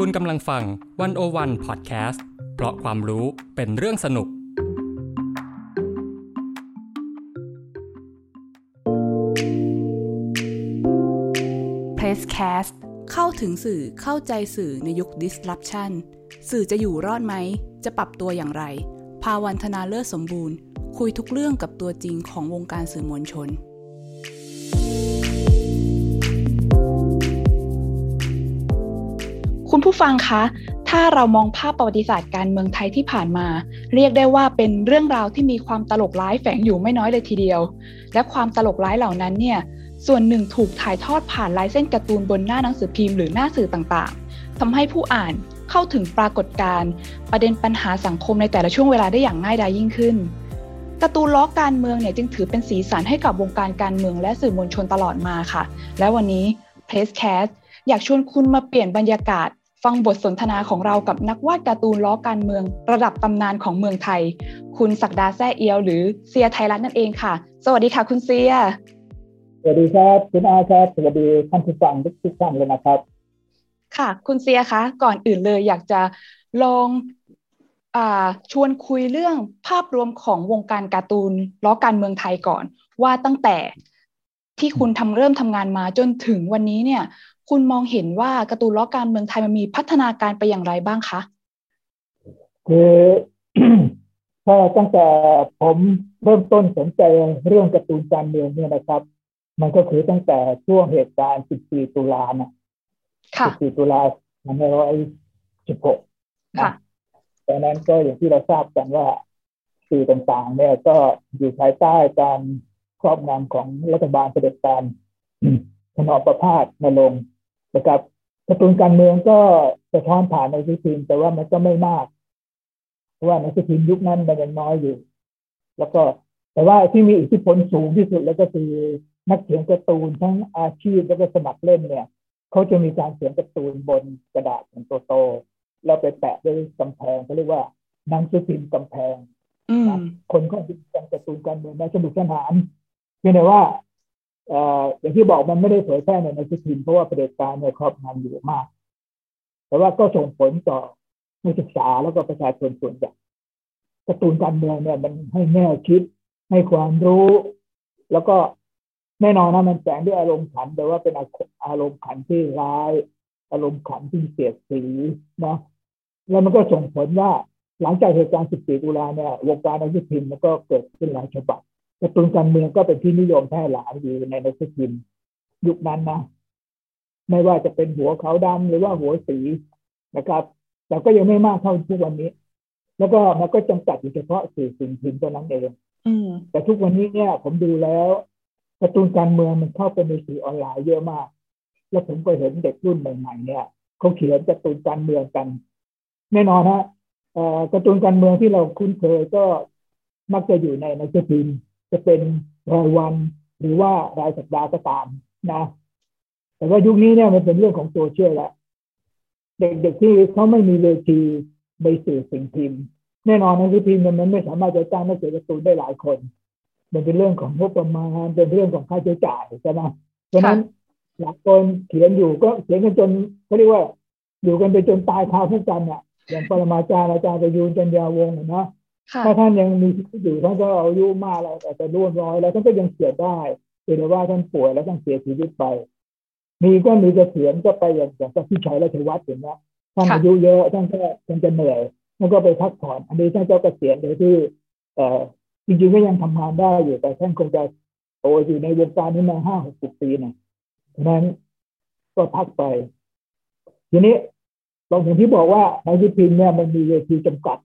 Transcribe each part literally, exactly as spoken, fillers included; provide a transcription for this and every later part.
คุณกำลังฟังหนึ่งศูนย์หนึ่ง Podcast เพราะความรู้เป็นเรื่องสนุกPlessCast เข้าถึงสื่อเข้าใจสื่อในยุค Disruption สื่อจะอยู่รอดไหมจะปรับตัวอย่างไรภาวันธนาเลิศสมบูรณ์คุยทุกเรื่องกับตัวจริงของวงการสื่อมวลชนคุณผู้ฟังคะถ้าเรามองภาพประวัติศาสตร์การเมืองไทยที่ผ่านมาเรียกได้ว่าเป็นเรื่องราวที่มีความตลกร้ายแฝงอยู่ไม่น้อยเลยทีเดียวและความตลกร้ายเหล่านั้นเนี่ยส่วนหนึ่งถูกถ่ายทอดผ่านลายเส้นการ์ตูนบนหน้าหนังสือพิมพ์หรือหน้าสื่อต่างๆทำให้ผู้อ่านเข้าถึงปรากฏการณ์ประเด็นปัญหาสังคมในแต่ละช่วงเวลาได้อย่างง่ายดายยิ่งขึ้นการ์ตูนล้อการเมืองเนี่ยจึงถือเป็นสีสันให้กับวงการการเมืองและสื่อมวลชนตลอดมาค่ะและวันนี้ PlessCast อยากชวนคุณมาเปลี่ยนบรรยากาศฟังบทสนทนาของเรากับนักวาดการ์ตูนล้อการเมืองระดับตำนานของเมืองไทยคุณศักดาแซ่เอียวหรือเซียไทยรัฐนั่นเองค่ะสวัสดีค่ะคุณเซียสวัสดีครับคุณอาครับสวัสดีท่านผู้ฟังทุกท่านเลยนะครับค่ะคุณเซียคะก่อนอื่นเลยอยากจะลองอ่าชวนคุยเรื่องภาพรวมของวงการการ์ตูนล้อการเมืองไทยก่อนว่าตั้งแต่ที่คุณทำเริ่มทำงานมาจนถึงวันนี้เนี่ยคุณมองเห็นว่าการ์ตูนล้อการเมืองไทยมันมีพัฒนาการไปอย่างไรบ้างคะคือ ถ้าตั้งแต่ผมเริ่มต้นสนใจเรื่องการ์ตูนการเมืองเนี่ยนะครับมันก็คือตั้งแต่ช่วงเหตุการณ์สิบสี่ตุลานะสิบสี่ตุลาสองพันห้าร้อยสิบหกค่ะตอนนั้นก็อย่างที่เราทราบกันว่าสื่อต่างๆเนี่ยก็อยู่ภายใต้การครอบงำของรัฐบาลเผด็จการถนอมประพาสนรงค์นะครับการ์ตูนการเมืองก็สะท้อนผ่านในสื่อพิมพ์แต่ว่ามันก็ไม่มากเพราะว่าในสื่อพิมพ์ยุคนั้นมันยังน้อยอยู่แล้วก็แต่ว่าที่มีอิทธิพลสูงที่สุดแล้วก็คือนักเขียนการ์ตูนทั้งอาชีพแล้วก็สมัครเล่นเนี่ยเขาจะมีการเขียนการ์ตูนบนกระดาษเป็นตัวโตแล้วไปแปะด้วยกำแพงเขาเรียกว่าหนังสือพิมพ์กำแพงนะคนก็ติดตามการ์ตูนการเมืองได้สนุกสนานเพียงแต่ว่าเอ่ออย่างที่บอกมันไม่ได้เผยแพร่ในหนังสือพิมพ์เพราะว่าเผด็จการเนี่ยครอบงำอยู่มากแต่ว่าก็ส่งผลต่อนักศึกษาแล้วก็ประชาชนส่วนใหญ่การ์ตูนการเมืองเนี่ยมันให้แง่คิดให้ความรู้แล้วก็แน่นอนนะมันแฝงด้วยอารมณ์ขันแต่ว่าเป็นอารมณ์ขันที่ร้ายอารมณ์ขันที่เสียดสีนะแล้วมันก็ส่งผลว่าหลังจากเหตุการณ์สิบสี่ตุลาเนี่ยวงการหนังสือพิมพ์มันก็เกิดขึ้นหลายฉบับการ์ตูนการเมืองก็เป็นที่นิยมแพร่หลายอยู่ในหนังสือพิมพ์ยุคนั้นนะไม่ว่าจะเป็นหัวขาวดำหรือว่าหัวสีนะครับแต่ก็ยังไม่มากเท่าทุกวันนี้แล้วก็มันก็จำกัดอยู่เฉพาะสื่อสิ่งพิมพ์เท่านั้นเองแต่ทุกวันนี้เนี่ยผมดูแล้วการ์ตูนการเมืองมันเข้าไปในสื่อออนไลน์เยอะมากแล้วผมก็เห็นเด็กรุ่นใหม่ๆเนี่ยเขาเขียนการ์ตูนการเมืองกันแน่นอนฮะการ์ตูนการเมืองที่เราคุ้นเคยก็มักจะอยู่ในหนังสือพิมพ์จะเป็นรายวันหรือว่ารายสัปดาห์ก็ตามนะแต่ว่ายุคนี้เนี่ยมันเป็นเรื่องของโซเชียลละเด็กๆที่เขาไม่มีเวทีในสื่อสิ่งพิมพ์แน่นอนหนังสือพิมพ์มันไม่สามารถจะจ้างนักเขียนการ์ตูนได้หลายคนมันเป็นเรื่องของงบประมาณเป็นเรื่องของค่าใช้จ่ายใช่ไหมฉะนั้นหลายคนเขียนอยู่ก็เขียนกันจนเขาเรียกว่าอยู่กันไปจนตายคาคุกกันอ่ะอย่างปรมาจารย์อาจารย์ประยูรจันยาวงศ์นะถ้าท่านยังมีชีวิตอยู่ท่านก็อายุมากแล้วอาจจะร่วมร้อยแล้วท่านก็ยังเขียนได้แต่ว่าท่านป่วยแล้วท่านเสียชีวิตไปมีก็มีจะเขียนก็ไปอย่างอย่างที่ชัยราชวัฒน์เห็นนะท่านอายุเยอะท่านก็ยังจะเหนื่อยท่านก็ไปพักผ่อนอันนี้ท่านเจ้าเกษียณโดยที่เอ่อจริงๆก็ยังทำงานได้อยู่แต่ท่านคงจะโตอยู่ในวงการนี้มาห้าหกสิบปีนะฉะนั้นก็พักไปทีนี้ตรงอย่างที่บอกว่าหนังสือพิมพ์เนี่ยมันมีเวทีจำกัด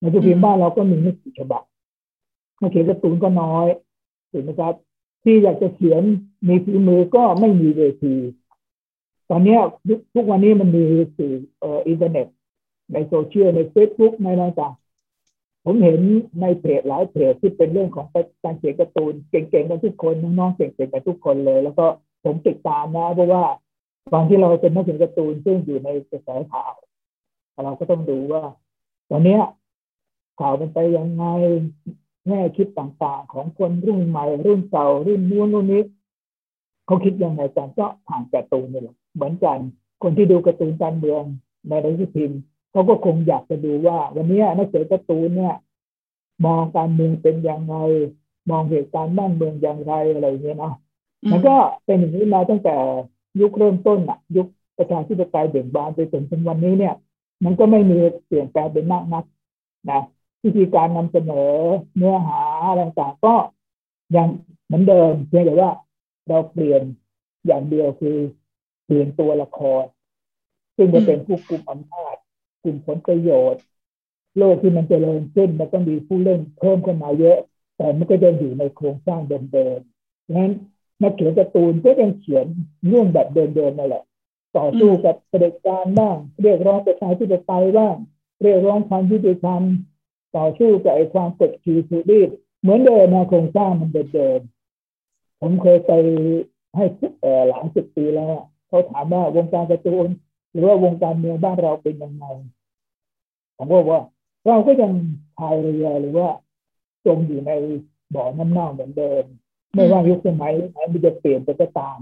หนังสือพิมพ์บ้านเราก็มีไม่กี่ฉบับนักเขียนการ์ตูนก็น้อยถูกไหมครับที่อยากจะเขียนมีฝีมือก็ไม่มีเวทีตอนนี้ทุกวันนี้มันมีสื่ออินเทอร์เน็ตในโซเชียลในเฟซบุ๊กในอะไรต่างผมเห็นในเพจหลายเพจที่เป็นเรื่องของการเขียนการ์ตูนเก่งๆกันทุกคนน้องๆเก่งๆกันทุกคนเลยแล้วก็ผมติดตามนะเพราะว่าตอนที่เราเป็นนักเขียนการ์ตูนซึ่งอยู่ในกระแสข่าวเราก็ต้องดูว่าตอนนี้ข่าวมันไปยังไงแง่คิดต่างๆของคนรุ่นใหม่รุ่นเก่ารุ่นนู้นรุ่นนี้เขาคิดยังไงกันก็ผ่านการ์ตูนนี่แหละเหมือนกันคนที่ดูการ์ตูนการเมือง ในหนังสือพิมพ์เขาก็คงอยากจะดูว่าวันนี้นักเขียนการ์ตูนเนี่ยมองการเมืองเป็นยังไงมองเหตุการณ์บ้านเมืองอย่างไรอะไรอย่างเงี้ยนะมันก็เป็นอย่างนี้มาตั้งแต่ยุคเริ่มต้นอ่ะยุคประชาธิปไตยเบ่งบานไปจนถึงวันนี้เนี่ยมันก็ไม่มีเปลี่ยนแปลงไปมากนักนะวิธีการนำเสนอเนื้อหาอะไรต่างก็ยังเหมือนเดิมเพียงแต่ว่าเราเปลี่ยนอย่างเดียวคือเปลี่ยนตัวละครซึ่งจะเป็นผู้กลุ่มอำนาจกลุ่มผลประโยชน์โลกที่มันเจริญขึ้นมันต้องมีผู้เล่นเพิ่มขึ้นมาเยอะแต่มันก็จะอยู่ในโครงสร้างเดิมๆดังนั้นนักเขียนการ์ตูนก็ยังเขียนเรื่องแบบเดิมๆนั่นแหละต่อสู้กับเผด็จการบ้างเรียกร้องประชาธิปไตยบ้างเรียกร้องความยุติธรรมต่อสู้กับไอ้ความกดขี่สุดฤทธิ์เหมือนเดิมนะโครงสร้างมันเดิมๆผมเคยไปให้เอ่อหลายสิบปีแล้วเขาถามว่าวงการการ์ตูนหรือว่าวงการเมืองบ้านเราเป็นยังไงผมก็ว่าเราก็ยังพายเรือหรือว่าจมอยู่ในบ่อน้ำเน่าเหมือนเดิมไม่ว่ายุคสมัยไหนมันจะเปลี่ยนไปก็ตาม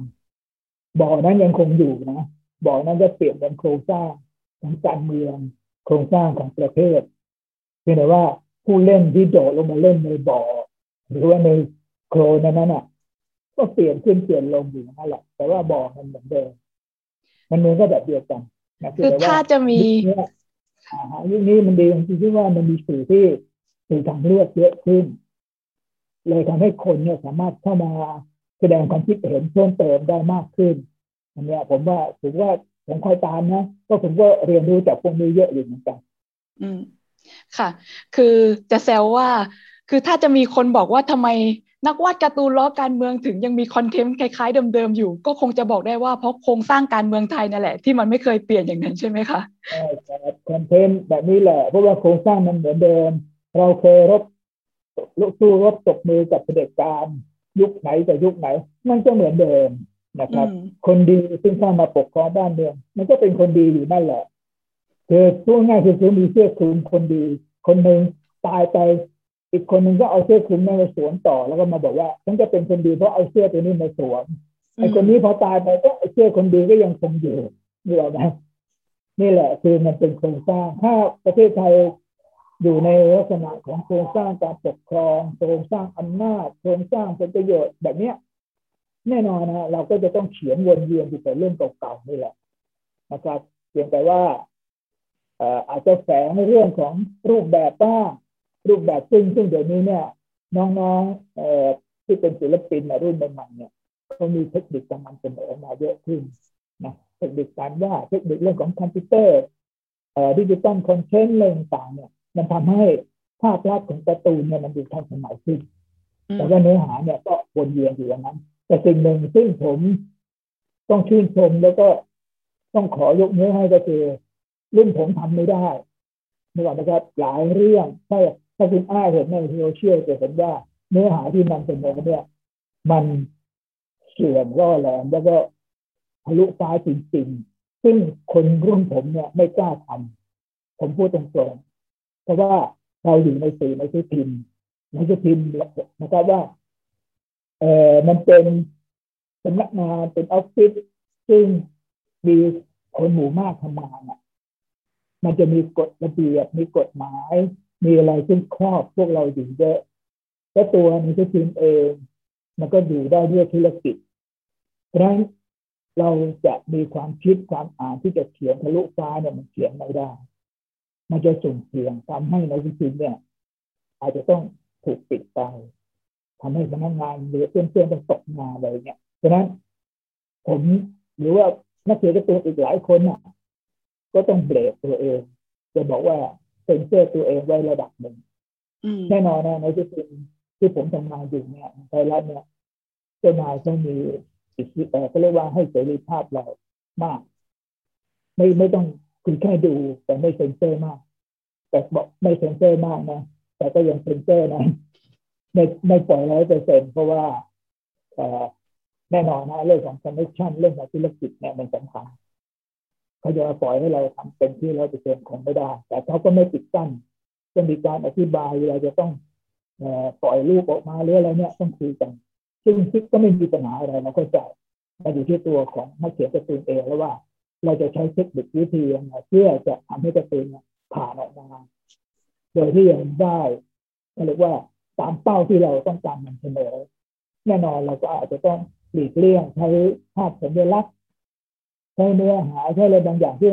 บ่อนั้นยังคงอยู่นะบ่อนั้นจะเปลี่ยนเป็นโครงสร้างของการเมืองโครงสร้างของประเทศเพียงแต่ว่าผู้เล่นที่โดดลงมาเล่นในบ่อหรือว่าในโคลนนั้นน่ะก็เปลี่ยนขึ้นเปลี่ยนลงอยู่นั่นแหละแต่ว่าบ่อมันเหมือนเดิมมันเหมือนก็แบบเดียวกันนะคือถ้าจะมียุคนี้มันดีอย่างที่ว่ามันมีสื่อที่สื่อทางเลือกเยอะขึ้นเลยทำให้คนเนี่ยสามารถเข้ามาแสดงความคิดเห็นเพิ่มเติมได้มากขึ้นอันนี้ผมว่าถือว่าผมคอยตามนะก็ผมก็เรียนรู้จากพวกนี้เยอะอยู่เหมือนกันอืมค่ะคือจะแซวว่าคือถ้าจะมีคนบอกว่าทำไมนักวาดการ์ตูนล้อการเมืองถึงยังมีคอนเทนต์คล้ายๆเดิมๆอยู่ก็คงจะบอกได้ว่าเพราะโครงสร้างการเมืองไทยนั่นแหละที่มันไม่เคยเปลี่ยนอย่างนั้นใช่ไหมคะใช่ครับคอนเทนต์แบบนี้แหละเพราะว่าโครงสร้างมันเหมือนเดิมเราเคยรบลุกสู้รบตบมือกับเผด็จการยุคไหนแต่ยุคไหนมันก็เหมือนเดิมนะครับคนดีซึ่งเข้ามาปกครองบ้านเมืองมันก็เป็นคนดีอยู่นั่นแหละคือพูดง่ายคือคือมีเสื้อคลุมคนดีคนหนึ่งตายไปอีกคนหนึ่งก็เอาเสื้อคลุมมาสวมต่อแล้วก็มาบอกว่าฉันจะเป็นคนดีเพราะเอาเสื้อตัวนี้มาสวมไอ้คนนี้พอตายไปก็เสื้อคนดีก็ยังคงอยู่นี่แหละนะนี่แหละคือมันเป็นโครงสร้างถ้าประเทศไทยอยู่ในลักษณะของโครงสร้างการปกครองโครงสร้างอำนาจโครงสร้างผลประโยชน์แบบเนี้ยแน่นอนนะเราก็จะต้องเขียนวนเวียนอยู่แต่เรื่องเก่าๆนี่แหละนะครับเพียงแต่ว่าอาจจะแฝงในเรื่องของรูปแบบบ้างรูปแบบซึ่งซึ่งเดี๋ยวนี้เนี่ยน้องๆที่เป็นศิลปินรุ่นใหม่ๆเนี่ยเขามีเทคนิคการนำเสนอมาเยอะขึ้นนะเทคนิคการวาดเทคนิคเรื่องของคอมพิวเตอร์ดิจิตอลคอนเทนต์อะไรต่างๆเนี่ยมันทำให้ภาพลักษณ์ของการ์ตูนเนี่ยมันดูทันสมัยขึ้นแต่ว่าเนื้อหาเนี่ยก็วนเวียนอยู่อย่างนั้นแต่สิ่งหนึ่งซึ่งผมต้องชื่นชมแล้วก็ต้องขอยกนิ้วให้ก็คือรุ่นผมทำไม่ได้นี่ว่านะครับหลายเรื่องถ้าถ้าคุณอ้ายเห็นในโซเชียลจะเห็นว่าเนื้อหาที่นำเสนอเนี่ยมันเสื่อมร่อแหลมแล้วก็ทะลุฟ้าจริงๆซึ่งคนรุ่นผมเนี่ยไม่กล้าทำผมพูดตรงๆเพราะว่าเราอยู่ในสื่อในสื่อพิมพ์ในสื่อพิมพ์นะครับว่าเออมันเป็นสำนักงานเป็นออฟฟิศซึ่งมีคนหมู่มากทำงานอ่ะมันจะมีกฎระเบียบมีกฎหมายมีอะไรซึ่งครอบพวกเราอยู่เยอะและตัวในสื่อพิมพ์เองมันก็อยู่ได้ด้วยธุรกิจเพราะฉะนั้นเราจะมีความคิดความอ่านที่จะเขียนทะลุฟ้าเนี่ยมันเขียนไม่ได้มันจะส่งเสียงทำให้ในวิธีเนี่ยอาจจะต้องถูกปิดไปทำให้พนักงานหรือเพื่อนๆต้องตกงานอะไรเนี่ยฉะนั้นผมหรือว่านักเขียนการ์ตูนอีกหลายคนน่ะก็ต้องเบรกตัวเองจะบอกว่าเซ็นเซอร์ตัวเองไว้ระดับหนึ่งแน่นอนนะในวิธีที่ผมทำงานอยู่เนี่ยไทยรัฐเนี่ยเจ้านายต้องมีอิสระเอ่อก็เรียกว่าให้เสรีภาพเรามากไม่ไม่ต้องคือแค่ดูแต่ไม่เซ็นเซอร์มากแต่บอกไม่เซ็นเซอร์มากนะแต่ก็ยังเซ็นเซอร์นะไม่ไม่ปล่อยร้อยเปอร์เซ็นต์เพราะว่าแน่นอนนะเรื่องของคอนเนคชั่นเรื่องของธุรกิจเนี่ยมันสำคัญเขาจะปล่อยให้เราทำเต็มที่ร้อยเปอร์เซ็นต์คงไม่ได้แต่เขาก็ไม่ปิดกั้นจะมีการอธิบายเราจะต้องปล่อยรูปออกมาหรืออะไรเนี่ยต้องคุยกันซึ่งคิดก็ไม่มีปัญหาอะไรเราเข้าใจแต่อยู่ที่ตัวของนักเขียนการ์ตูนเองแล้วว่า เราจะใช้เทคนิควิธียังไงเพื่อจะทำให้ตัวเองผ่านออกมาโดยที่ยังได้เรียกว่าตามเป้าที่เราต้องการนำเสนอแน่นอนเราก็อาจจะต้องหลีกเลี่ยงใช้ภาพสัญลักษณ์ใช้เนื้อหาใช้อะไรบางอย่างที่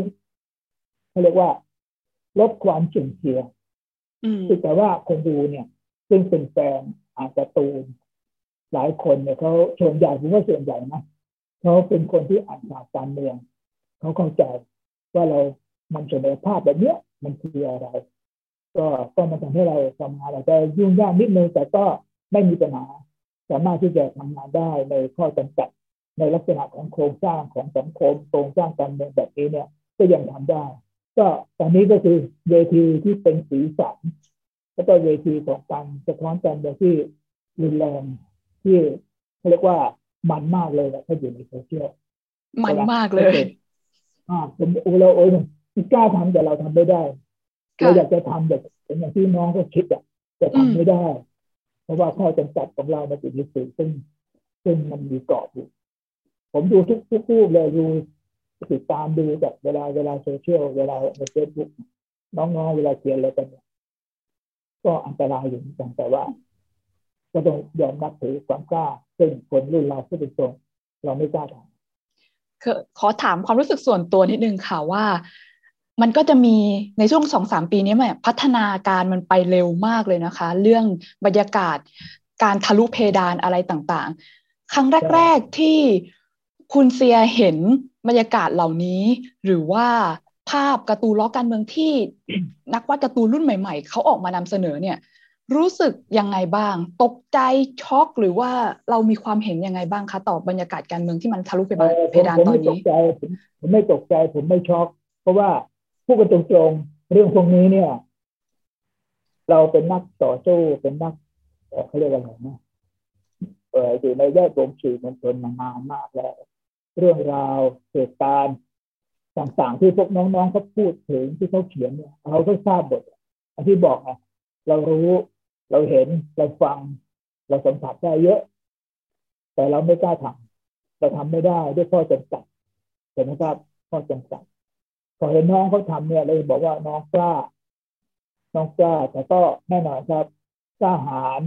เขาเรียกว่าลดความสุ่มเสี่ยงแต่ว่าคนดูเนี่ยซึ่งเป็นแฟนอ่านการ์ตูนหลายคนเนี่ยเขาส่วนใหญ่ผมว่าส่วนใหญ่นะเขาเป็นคนที่อ่านข่าวการเมืองเขาเข้าใจว่าเรานำเสนอภาพแบบเนี้ยมันคืออะไรก็ก็มันทำให้เราทำงานอาจจะยุ่งยากนิดนึงแต่ก็ไม่มีปัญหาสามารถที่จะทำงานได้ในข้อจำกัดในลักษณะของโครงสร้างของสังคมโครงสร้างการเมืองแบบนี้เนี่ยก็ยังทำได้ก็ตอนนี้ก็คือเวทีที่เป็นสีสันแล้วก็เวทีของการสะท้อนการเมืองที่รุนแรงที่เรียกว่ามันมากเลยแหละถ้าอยู่ในโซเชียลมันมากเลยอ่าผมโอ้เราโอ้ยไม่กล้าทำแต่เราทำไม่ได้เราอยากจะทำแบบอย่างที่น้องก็คิดอ่ะแต่ทำไม่ได้เพราะว่าข้อจำกัดของเราในสิ่งที่สื่อซึ่งซึ่งมันมีกรอบอยู่ผมดูทุกคู่เลยดูติดตามดูแบบเวลาเวลาโซเชียลเวลาในเฟซบุ๊กน้องๆเวลาเขียนอะไรกันเนี่ยก็อันตรายอยู่เหมือนกันแต่ว่าก็ต้องยอมรับถือความกล้าซึ่งคนรุ่นเราผู้เป็นตรงเราไม่กล้าทำขอถามความรู้สึกส่วนตัวนิดนึงค่ะว่ามันก็จะมีในช่วง สองถึงสาม ปีนี้แหละพัฒนาการมันไปเร็วมากเลยนะคะเรื่องบรรยากาศการทะลุเพดานอะไรต่างๆครั้งแรกๆที่คุณเซียเห็นบรรยากาศเหล่านี้หรือว่าภาพการ์ตูนล้อการเมืองที่ นักวาดการ์ตูนรุ่นใหม่ๆเขาออกมานำเสนอเนี่ยรู้สึกยังไงบ้างตกใจช็อกหรือว่าเรามีความเห็นยังไงบ้างคะต่อบรรยากาศการเมืองที่มันทะลุเพดานตอนนี้ผมไม่ตกใจผมไม่ตกใจผมไม่ช็อกเพราะว่าพูดกันตรงๆเรื่องพวกนี้เนี่ยเราเป็นนักต่อสู้เป็นนักเขาเรียกว่าอะไรนะเอออยู่ในแวดวงสื่อมวลชนมานานมากแล้วเรื่องราวเหตุการณ์ต่างๆที่พวกน้องๆเขาพูดถึงที่เขาเขียนเนี่ยเราก็ทราบหมดอันที่บอกอ่ะเรารู้เราเห็นเราฟังเราสัมผัสได้เยอะแต่เราไม่กล้าทำเราทำไม่ได้ด้วยข้อจำกัดเห็นไหมครับข้อจำกัดพอเห็นน้องเขาทำเนี่ยเลยบอกว่าน้องกล้าน้องกล้าแต่ก็แน่นอนครับกล้าหาญ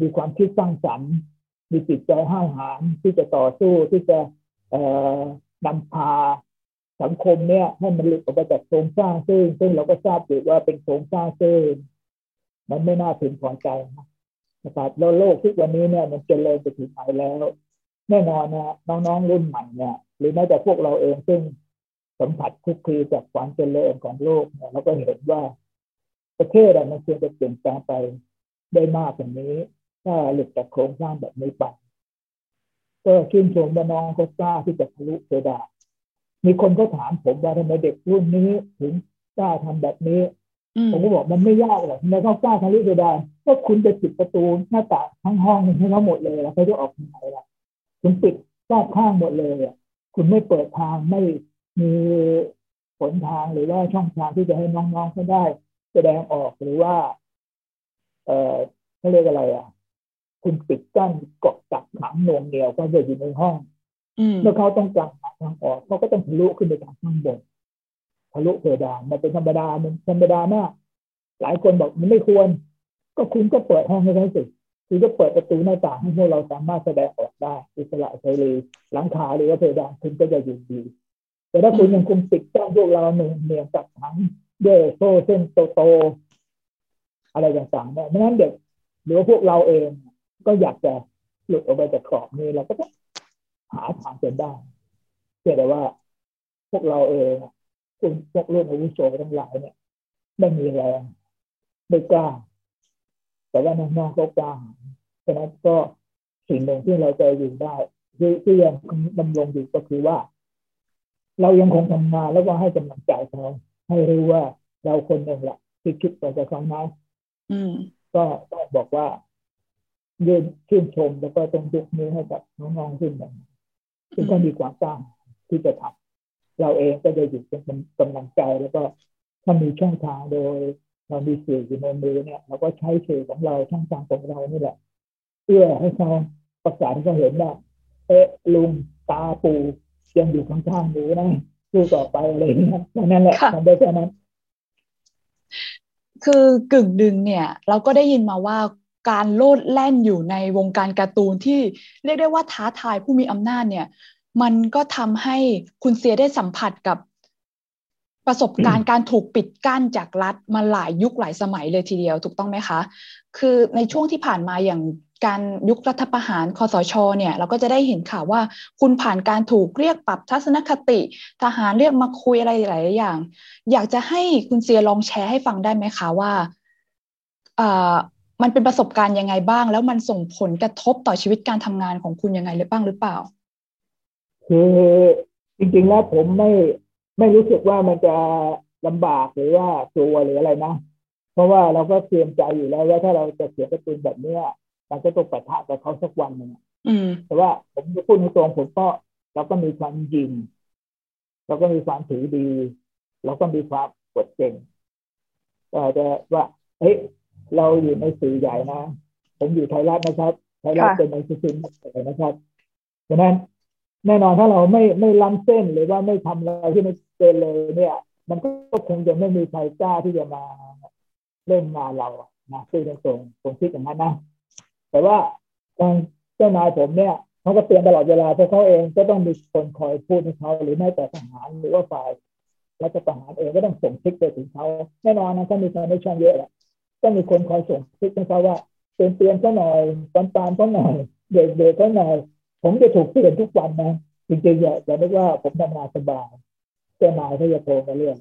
มีความคิดสร้างสรรค์มีจิตใจห้าวหาญที่จะต่อสู้ที่จะนำพาสังคมเนี่ยให้มันหลุดออกมาจากโครงสร้างซึ่งซึ่งเราก็ทราบอยู่ว่าเป็นโครงสร้างซึ่งมันไม่น่าพึงพอใจนะครับแล้วโลกทุกวันนี้เนี่ยมันเจริญไปถึงไหนแล้วแน่นอนนะน้องๆรุ่นใหม่เนี่ยหรือแม้แต่พวกเราเองซึ่งสัมผัสคุกคีจากความเจริญของโลกเนี่ยเราก็เห็นว่าประเทศมันควรจะเปลี่ยนแปลงไปได้มากกว่านี้ถ้าหลุดจากโครงสร้างแบบนี้ไปก็ชื่นชมว่าน้องก็กล้าที่จะทะลุเพดานมีคนก็ถามผมว่าทำไมเด็กรุ่นนี้ถึงกล้าทำแบบนี้ผมก็บอกมันไม่ยากหรอกทำไมเขากล้าทะลุเพดานก็คุณจะปิดประตูหน้าต่างทั้งห้องให้เขาหมดเลยแล้วเขาจะออกทางไหนล่ะคุณปิดรอบข้างหมดเลยอ่ะคุณไม่เปิดทางไม่มีผลทางหรือว่าช่องทางที่จะให้น้องๆเขาได้แสดงออกหรือว่าเออเขาเรียกอะไรอ่ะคุณปิดกั้นเกาะจับขังหน่วงเหนี่ยวก็จะอยู่ในห้องเมื่อเขาต้องการหาทางออกเขาก็ต้องทะลุขึ้นไปทางข้างบนทะลุเพดานมันเป็นธรรมดามันธรรมดามากหลายคนบอกมันไม่ควรก็คุณก็เปิดห้องให้เขาสิคุณก็เปิดประตูหน้าต่างให้พวกเราสามารถแสดงออกได้อิสระเสรีหลังคาหรือว่าเพดานคุณก็จะอยู่ดีแต่ถ้าคุณยังคงติดจ้องพวกเราหน่วงเหนี่ยวจับขังด้วยโซ่เส้นโตๆอะไรต่างๆเนี่ยเพราะฉะนั้นเด็กหรือพวกเราเองก็อยากจะหลุดออกไปจากกรอบนี้เราก็ต้องหาทางเป็นได้เชื่อแต่ว่าพวกเราเองคุณพวกรุ่นอาวุโสทั้งหลายเนี่ยไม่มีแรงไม่กล้าแต่ว่าน้องๆเขากล้าฉะนั้นก็สิ่งหนึ่งที่เราจะอยู่ได้ที่ยังดำรงอยู่ก็คือว่าเรายังคงทำงานแล้วก็ให้กำลังใจเขาให้รู้ว่าเราคนหนึ่งแหละที่คิดต่อจากเขานะก็ต้องบอกว่ายืนชื่นชมแล้วก็ต้องยกนิ้วให้กับน้องๆขึ้นมาซึ่งก็มีความกล้าที่จะทำเราเองก็จะอยู่เป็นกำลังใจแล้วก็ถ้ามีช่องทางโดยเรามีสื่ออยู่ในมือเนี่ยเราก็ใช้สื่อของเราช่องทางของเรานี่แหละเพื่อให้เขาประกาศให้เขาเห็นว่าเอ๊ะลุงตาปู่ ยังอยู่ข้างๆดูนะดูต่อไปอะไรอย่างเงี้ยนั่นแหละทำได้แค่นั้นคือกึ่งหนึ่งเนี่ยเราก็ได้ยินมาว่าการโลดแล่นอยู่ในวงการการ์ตูนที่เรียกได้ว่าท้าทายผู้มีอำนาจเนี่ยมันก็ทำให้คุณเซียได้สัมผัสกับประสบการณ์การถูกปิดกั้นจากรัฐมาหลายยุคหลายสมัยเลยทีเดียวถูกต้องไหมคะคือในช่วงที่ผ่านมาอย่างการยุครัฐประหารคสช.เนี่ยเราก็จะได้เห็นข่าวว่าคุณผ่านการถูกเรียกปรับทัศนคติทหารเรียกมาคุยอะไรหลายอย่างอยากจะให้คุณเซียลองแชร์ให้ฟังได้ไหมคะว่าเอ่อมันเป็นประสบการณ์ยังไงบ้างแล้วมันส่งผลกระทบต่อชีวิตการทำงานของคุณยังไงหรือบ้างหรือเปล่าคือจริงๆแล้วผมไม่ไม่รู้สึกว่ามันจะลำบากหรือว่ากลัวหรืออะไรนะเพราะว่าเราก็เตรียมใจอยู่แล้วว่าถ้าเราจะเสียการ์ตูนแบบนี้เราจะต้องปะทะกับเขาสักวันหนึ่งแต่ว่าผมจะพูดตรงๆผมก็เราก็มีความยิงเราก็มีความถือดีเราก็มีความกดเก่งแต่ว่าเฮ้ยเราอยู่ในสื่อใหญ่นะผมอยู่ไทยรัฐนะครับไทยรัฐเป็นหนังสือพิมพ์นะครับฉะนั้นแน่นอนถ้าเราไม่ไม่ล้ำเส้นหรือว่าไม่ทำอะไรที่ไม่เป็นเลยเนี่ยมันก็คงจะไม่มีใครกล้าที่จะมาเล่นงานเรานะคือตรงๆตรงที่อย่างนั้นนะแต่ว่าเจ้านายผมเนี่ยเขาก็เตือนตลอดเวลาเพราะเขาเองก็ต้องมีคนคอยพูดให้เขาหรือแม้แต่ทหารหรือว่าฝ่ายรัฐประหารเองก็ต้องส่งทิกไปถึงเขาแน่นอนนะก็มีคอนเนคชั่นเยอะแหละก็มีคนคอยส่งทิกให้เขาว่าเตือนเตือนเขาหน่อยตามตามเขาหน่อยเด็กเด็กเขาหน่อยผมจะถูกเตือนทุกวันนะจริงๆอย่าอย่านึกว่าผมทำงานสบายเจ้านายเขาจะโทรมาเรื่อง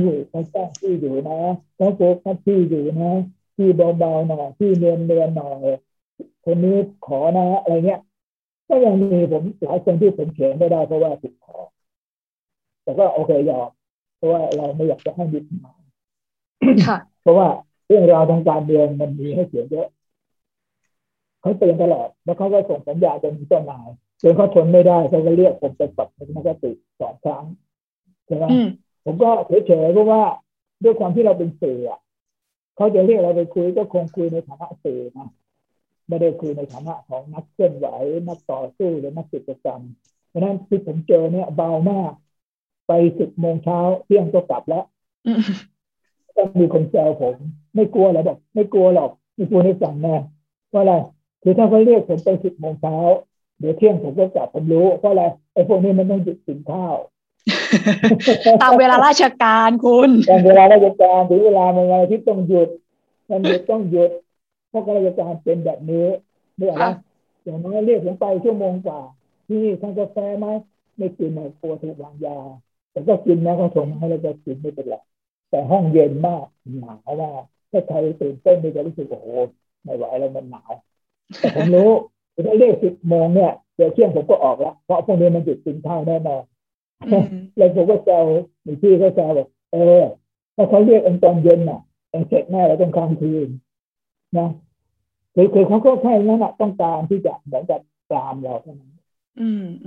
อยู่เขาแจ้งที่อยู่นะเขาโทรคัดที่อยู่นะที่เบาๆหน่อยที่เนียนเนียนหน่อยคนนี้ขอนะอะไรเงี้ยก็ยังมีผมหลายคนที่ผมเขียนไม่ได้เพราะว่าติดขอแต่ก็โอเคยอมเพราะว่าเราไม่อยากจะให้ยึดมาเพราะว่าเรื่องราวทางการเมืองมันมีให้เขียนเยอะเขาเตือนตลอดแล้วเขาก็ส่งสัญญาจนเจ้านายจนเขาทนไม่ได้เขาก็เรียกผมไปปรับทัศนคติสองครั้งใช่ไหมผมก็เฉยๆเพราะว่าด้วยความที่เราเป็นสื่อเขาจะเรียกเราไปคุยก็คงคุยในฐานะสื่อนะไม่ได้คุยในฐานะของนักเคลื่อนไหวนักต่อสู้หรือนักกิจกรรมเพราะฉะนั้นที่ผมเจอเนี่ยเบามากไปสิบโมงเช้าเที่ยงก็กลับแล้วก็มีคนแซวผมไม่กลัวหรอบอกไม่กลัวหรอกไม่กลัวในฝั่งแน่ว่าอะไรคือถ้าเขาเรียกผมไปสิบโมงเช้าเดี๋ยวเที่ยงผมก็กลับผมรู้ว่าอะไรไอ้พวกนี้มันต้องหยุดกินข้าวตามเวลาราชการคุณตามเวลาราชการถึงเวลามันอะไรที่ต้องหยุดมันหยุดต้องหยุดเพราะราชการเป็นแบบนี้เนี่ยนะอย่างน้อยเรียกผมไปชั่วโมงกว่าที่ท่านกาแฟไหมไม่กินหน่อยกลัวถูกวางยาแต่ก็กินนะเขาส่งให้เราจะกินไม่เป็นไรแต่ห้องเย็นมากหนาวมากถ้าใครตื่นเต้นจะรู้สึกว่าโอ้ไม่ไหวแล้วมันหนาวแต่ผมรู้ถ้าเรียกสิบโมงเนี่ยเดี๋ยวเที่ยงผมก็ออกแล้วเพราะพวกนี้มันหยุดกินข้าวแน่นอนแล้วผมก็แซวมีพี่ก็แซวแบบเออถ้าเขาเรียกเองตอนเย็นน่ะเองเสร็จแน่แล้วต้องค้างคืนนะคือคือเขาก็แค่นั้นแหละต้องการที่จะเหมือนกับตามเราเท่านั้น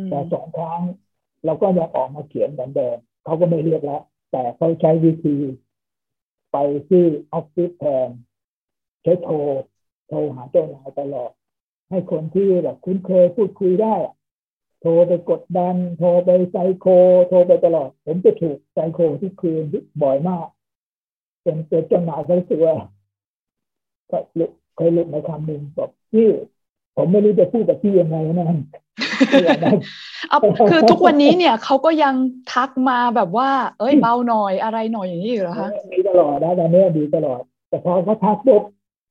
แต่สองครั้งเราก็ยังออกมาเขียนเหมือนเดิมเขาก็ไม่เรียกแล้วแต่เขาใช้วิธีไปที่ออฟฟิศแทนใช้โทรโทรหาเจ้านายตลอดให้คนที่แบบคุ้นเคยพูดคุยได้โทรไปกดดันโทรไปไซโคโทรไปตลอดผมจะถูกไซโคทุกคืนบ่อยมากจนเกิดจังหวะรู้สึกว่าก็เคยหลุดในคำหนึ่งบอกพี่ผมไม่รู้จะพูดกับพี่ยังไงนะเอาคือทุกวันนี้เนี่ยเขาก็ยังทักมาแบบว่าเอ้ยเบาหน่อยอะไรหน่อยอย่างนี้อยู่เหรอคะมีตลอดนะตอนนี้ดีตลอดแต่พอเขาทักปุ๊บ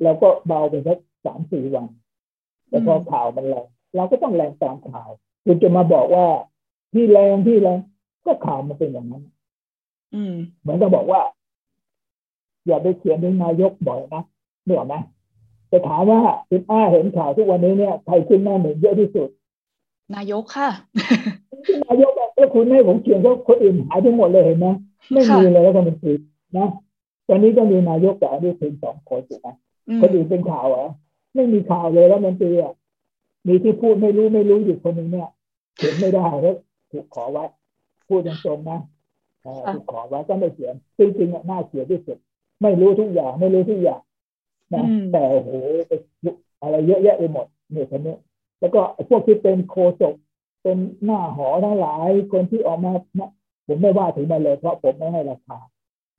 เราก็เบาไปสักสามสี่วันแต่พอข่าวมันแรงเราก็ต้องแรงตามข่าวคุณจะมาบอกว่าพี่แรงพี่แรงก็ข่าวมันเป็นอย่างนั้นเหมือนกับบอกว่าอย่าไปเขียนถึงนายกบ่อยนะเหนื่อยไหมจะถามว่าคุณอ้าเห็นข่าวทุกวันนี้เนี่ยใครขึ้นหน้าหนึ่งเยอะที่สุดนายกค่ะนายกแล้วคุณให้ผมเขียนก็คนอื่นหายไปหมดเลยเห็นไหมไม่มีเลยแล้วก็มันติดนะตอนนี้ก็มีนายกแต่อันนี้เป็นสองคนถูกไหมคนอื่นเป็นข่าวเหรอไม่มีข่าวเลยแล้วมันติดอ่ะมีที่พูดไม่รู้ไม่รู้อยู่คนนึงเนี่ยเขียนไม่ได้แล้วถูกขอไว้พูดตรงๆนะถูกขอไว้ก็ไม่เขียนจริงๆน่าเขียนที่สุดไม่รู้ทุกอย่างไม่รู้ทุกอย่างนะแต่โอ้โหอะไรเยอะแยะไปหมดเนี่ยคนนี้แล้วก็พวกที่เป็นโฆษก เป็นหน้าหอทั้งหลายคนที่ออกมาเนี่ยผมไม่ว่าถึงมาเลยเพราะผมไม่ให้ราคา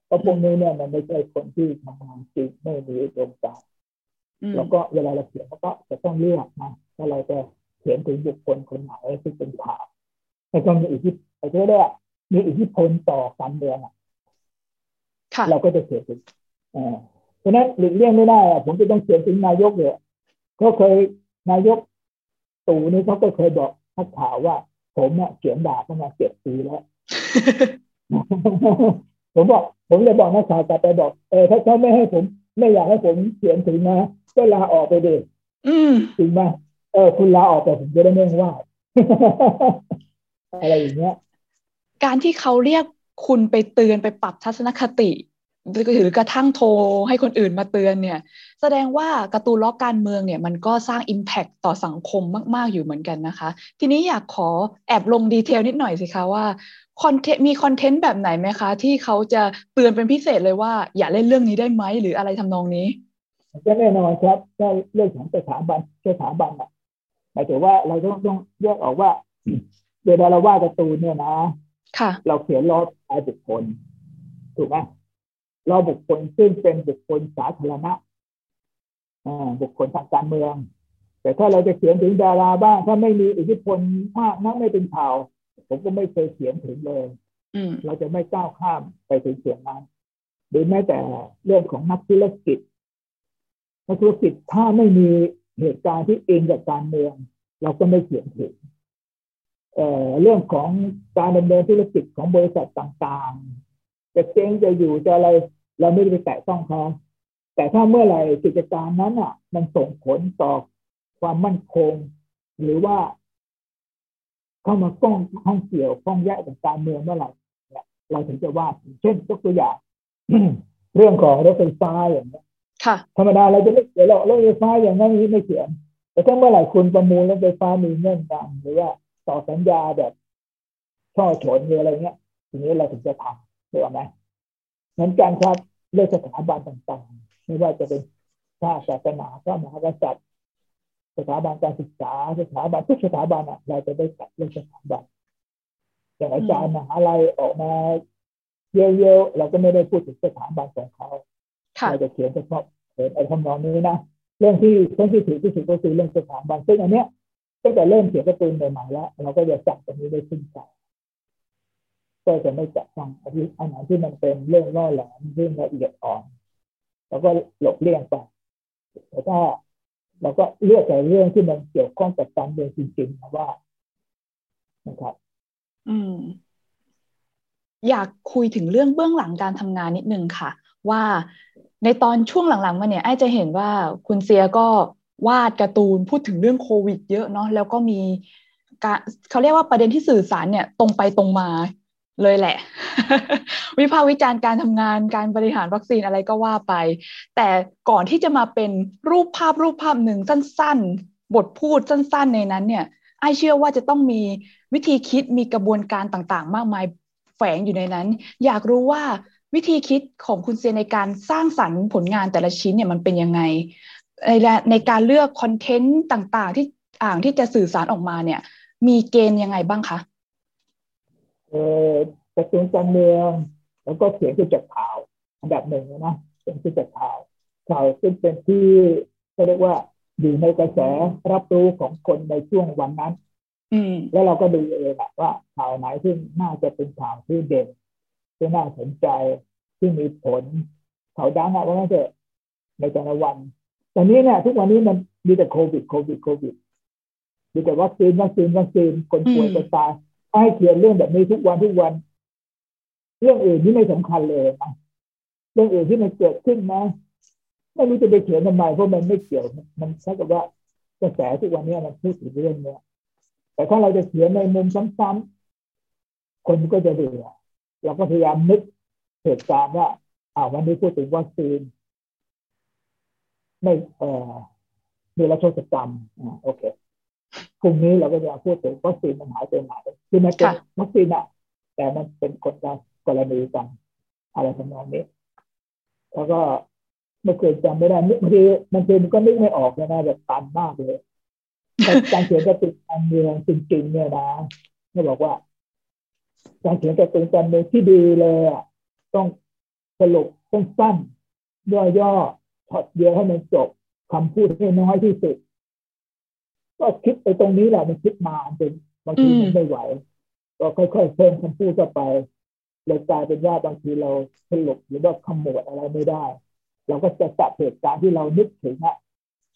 เพราะพวกนี้เนี่ยมันไม่ใช่คนที่ทำงานจริงไม่มีตรงใจแล้วก็เวลาเราเขียนก็จะต้องเลือกนะถ้าเราจะเขียนถึงบุคคลคนไหนที่เป็นข่าวแต่ก็มีอิทธิพลไอ้เรื่องนี้มีอิทธิพลต่อการเมืองเราก็จะเขียนถึงเพราะนั้นหลีกเลี่ยงไม่ได้ผมจะต้องเขียนถึงนายกเลยเขาเคยนายกตู่นี่เขาก็เคยบอกนักข่าวว่าผมเนี่ยเขียนด่ามาเจ็ดปีแล้วผมบอกผมจะบอกนักข่าวกลับไปบอกเออถ้าเขาไม่ให้ผมไม่อยากให้ผมเขียนถึงนะก็ลาออกไปเลยถึงมาเออคุณลาออกแต่ผมจะได้ไม่ว่าอะไรอย่างเงี้ยการที่เขาเรียกคุณไปเตือนไปปรับทัศนคติหรือกระทั่งโทรให้คนอื่นมาเตือนเนี่ยแสดงว่าการ์ตูนล้อการเมืองเนี่ยมันก็สร้าง impact ต่อสังคมมากๆอยู่เหมือนกันนะคะทีนี้อยากขอแอบลงดีเทลนิดหน่อยสิคะว่าคอนเทนต์มีคอนเทนต์แบบไหนไหมคะที่เขาจะเตือนเป็นพิเศษเลยว่าอย่าเล่นเรื่องนี้ได้ไหมหรืออะไรทำนองนี้ก็แน่นอนครับก็เรื่องของสถาบันสถาบันอ่ะหมายถึงว่าเราต้องต้องแยกออกว่าเวลาเราวาดการ์ตูนเนี่ยนะค่ะเราเขียนล้อรายบุคคลถูกไหมล้อบุคคลซึ่งเป็นบุคคลสาธารณะบุคคลทางการเมืองแต่ถ้าเราจะเขียนถึงดาราบ้างถ้าไม่มีอิทธิพลมากนักไม่เป็นข่าวผมก็ไม่เคยเขียนถึงเลยเราจะไม่ก้าวข้ามไปถึงเขียนนั้นหรือแม้แต่เรื่องของนักธุรกิจนักธุรกิจถ้าไม่มีเหตุการณ์ที่เองจากการเมืองเราก็ไม่เขียนถึงเอ่อเรื่องของการดำเนินธุรกิจของบริษัทต่างๆจะเจ๊งจะอยู่จะอะไรเราไม่ได้ไปแตะต้องเขาแต่ถ้าเมื่อไหร่กิจการนั้นอ่ะมันส่งผลต่อความมั่นคงหรือว่าเข้ามาก้องข้องเกี่ยวข้องแยกกับการเมืองเมื่อไหร่เราถึงจะว่าเช่นยกตัวอย่าง เรื่องของรถไฟฟ้าอย่างนี้ธรรมดาเราจะไม่เขียนหรอกรถไฟฟ้าอย่างนั้นไม่เขียนแต่ถ้าเมื่อไหร่คุณประมูลรถไฟฟ้ามีเงื่อนงำหรือว่าต่อสัญญาแบบช่อฉนหรืออะไรเงี้ยทีนี้เราถึงจะทำถูกไหมเหมือนกันครับเรื่องสถาบันต่างๆไม่ว่าจะเป็นชาติศาสนาพระมหากษัตริย์สถาบันการศึกษาสถาบันทุกสถาบันอ่ะเราจะได้จัดเรื่องสถาบันอย่างอาจารย์มหาลัยออกมาเยอะๆเราก็ไม่ได้พูดถึงสถาบันของเขาเราจะเขียนเฉพาะไอ้คำนองนี้นะเรื่องที่เรื่องที่ถือที่สุดก็คือเรื่องสถาบันซึ่งอันเนี้ยตั้งแต่เริ่มเขียนการ์ตูนใหม่ๆแล้วเราก็จะจัดตรงนี้ได้ขึ้นใจก็จะไม่จัดฟังอันนี้อันไหนที่มันเป็นเรื่องล่อแหลมเรื่องละเอียดอ่อนเราก็หลบเลี่ยงไปแต่ถ้าเราก็เลือกแต่เรื่องที่มันเกี่ยวข้องกับการเมืองจริงๆนะว่านะครับอืมอยากคุยถึงเรื่องเบื้องหลังการทำงานนิดนึงค่ะว่าในตอนช่วงหลังๆมาเนี่ยไอ้จะเห็นว่าคุณเซียก็วาดการ์ตูนพูดถึงเรื่องโควิดเยอะเนาะแล้วก็มีเขาเรียกว่าประเด็นที่สื่อสารเนี่ยตรงไปตรงมาเลยแหละ วิพากษ์วิจารณ์การทำงานการบริหารวัคซีนอะไรก็ว่าไปแต่ก่อนที่จะมาเป็นรูปภาพรูปภาพหนึ่งสั้นๆบทพูดสั้นๆในนั้นเนี่ยไอ้เชื่อว่าจะต้องมีวิธีคิดมีกระบวนการต่างๆมากมายแฝงอยู่ในนั้นอยากรู้ว่าวิธีคิดของคุณเซียในการสร้างสรรค์ผลงานแต่ละชิ้นเนี่ยมันเป็นยังไงในการเลือกคอนเทนต์ต่างๆที่อ่างที่จะสื่อสารออกมาเนี่ยมีเกณฑ์ยังไงบ้างคะเออประเด็นการเมืองแล้วก็เขียนขึ้นจากข่าวอันดับหนึ่งนะเขียนขึ้นจากข่าวข่าวซึ่งเป็นที่เขาเรียกว่าอยู่ในกระแสรับรู้ของคนในช่วงวันนั้นแล้วเราก็ดูเองว่าข่าวไหนที่น่าจะเป็นข่าวที่เด่นที่น่าสนใจที่มีผลข่าวดังอะว่าไม่ใช่ในแต่ละวันตอนนี้เนี่ยทุกวันนี้มันมีแต่โควิดโควิดโควิดมีแต่วัคซีนวัคซีนวัคซีนคนป่วยคนตายให้เขียนเรื่องแบบนี้ทุกวันทุกวันเรื่องอื่นที่ไม่สำคัญเลยนะเรื่องอื่นที่มันเกิดขึ้นนะไม่รู้จะไปเขียนทำไมเพราะมันไม่เกี่ยวมันใช่กับว่ากระแสทุกวันนี้มันพูดถึงเรื่องนี้แต่ถ้าเราจะเขียนในมุมซ้ำๆคนก็จะเบื่อเราก็พยายามนึกเหตุการณ์ว่าอ่าวันนี้พูดถึงวัคซีนไม่เอ่อนิรโทษกรรมอ่าโอเคกลุ่มนี้เราก็จะพูดถึงวัคซีนมันหายไปไหนคือมันเป็นวัคซีนอะแต่มันเป็นคนละกรณีกันอะไรทำนองนี้แล้วก็ไม่เคยจำไม่ได้บางทีมันคือมันก็นึกไม่ออกเลยนะแบบตันมากเลย การเขียนกระตุ้นการเมืองจริงๆเนี่ยนะเขาบอกว่าการเขียนกระตุ้นการเมืองที่ดีเลยอ่ะต้องสรุปสั้นๆย่อๆถอดเดียวให้มันจบคำพูดให้น้อยที่สุดก็คิดไปตรงนี้แหละมันคิดมาจนบางทีมันไม่ไหวก็ค่อยๆเพิ่มคำพูดเข้าไปเลยกลายเป็นว่าบางทีเราสรุปหรือว่าขมวดอะไรไม่ได้เราก็จะจับเหตุการณ์ที่เรานึกถึงอะ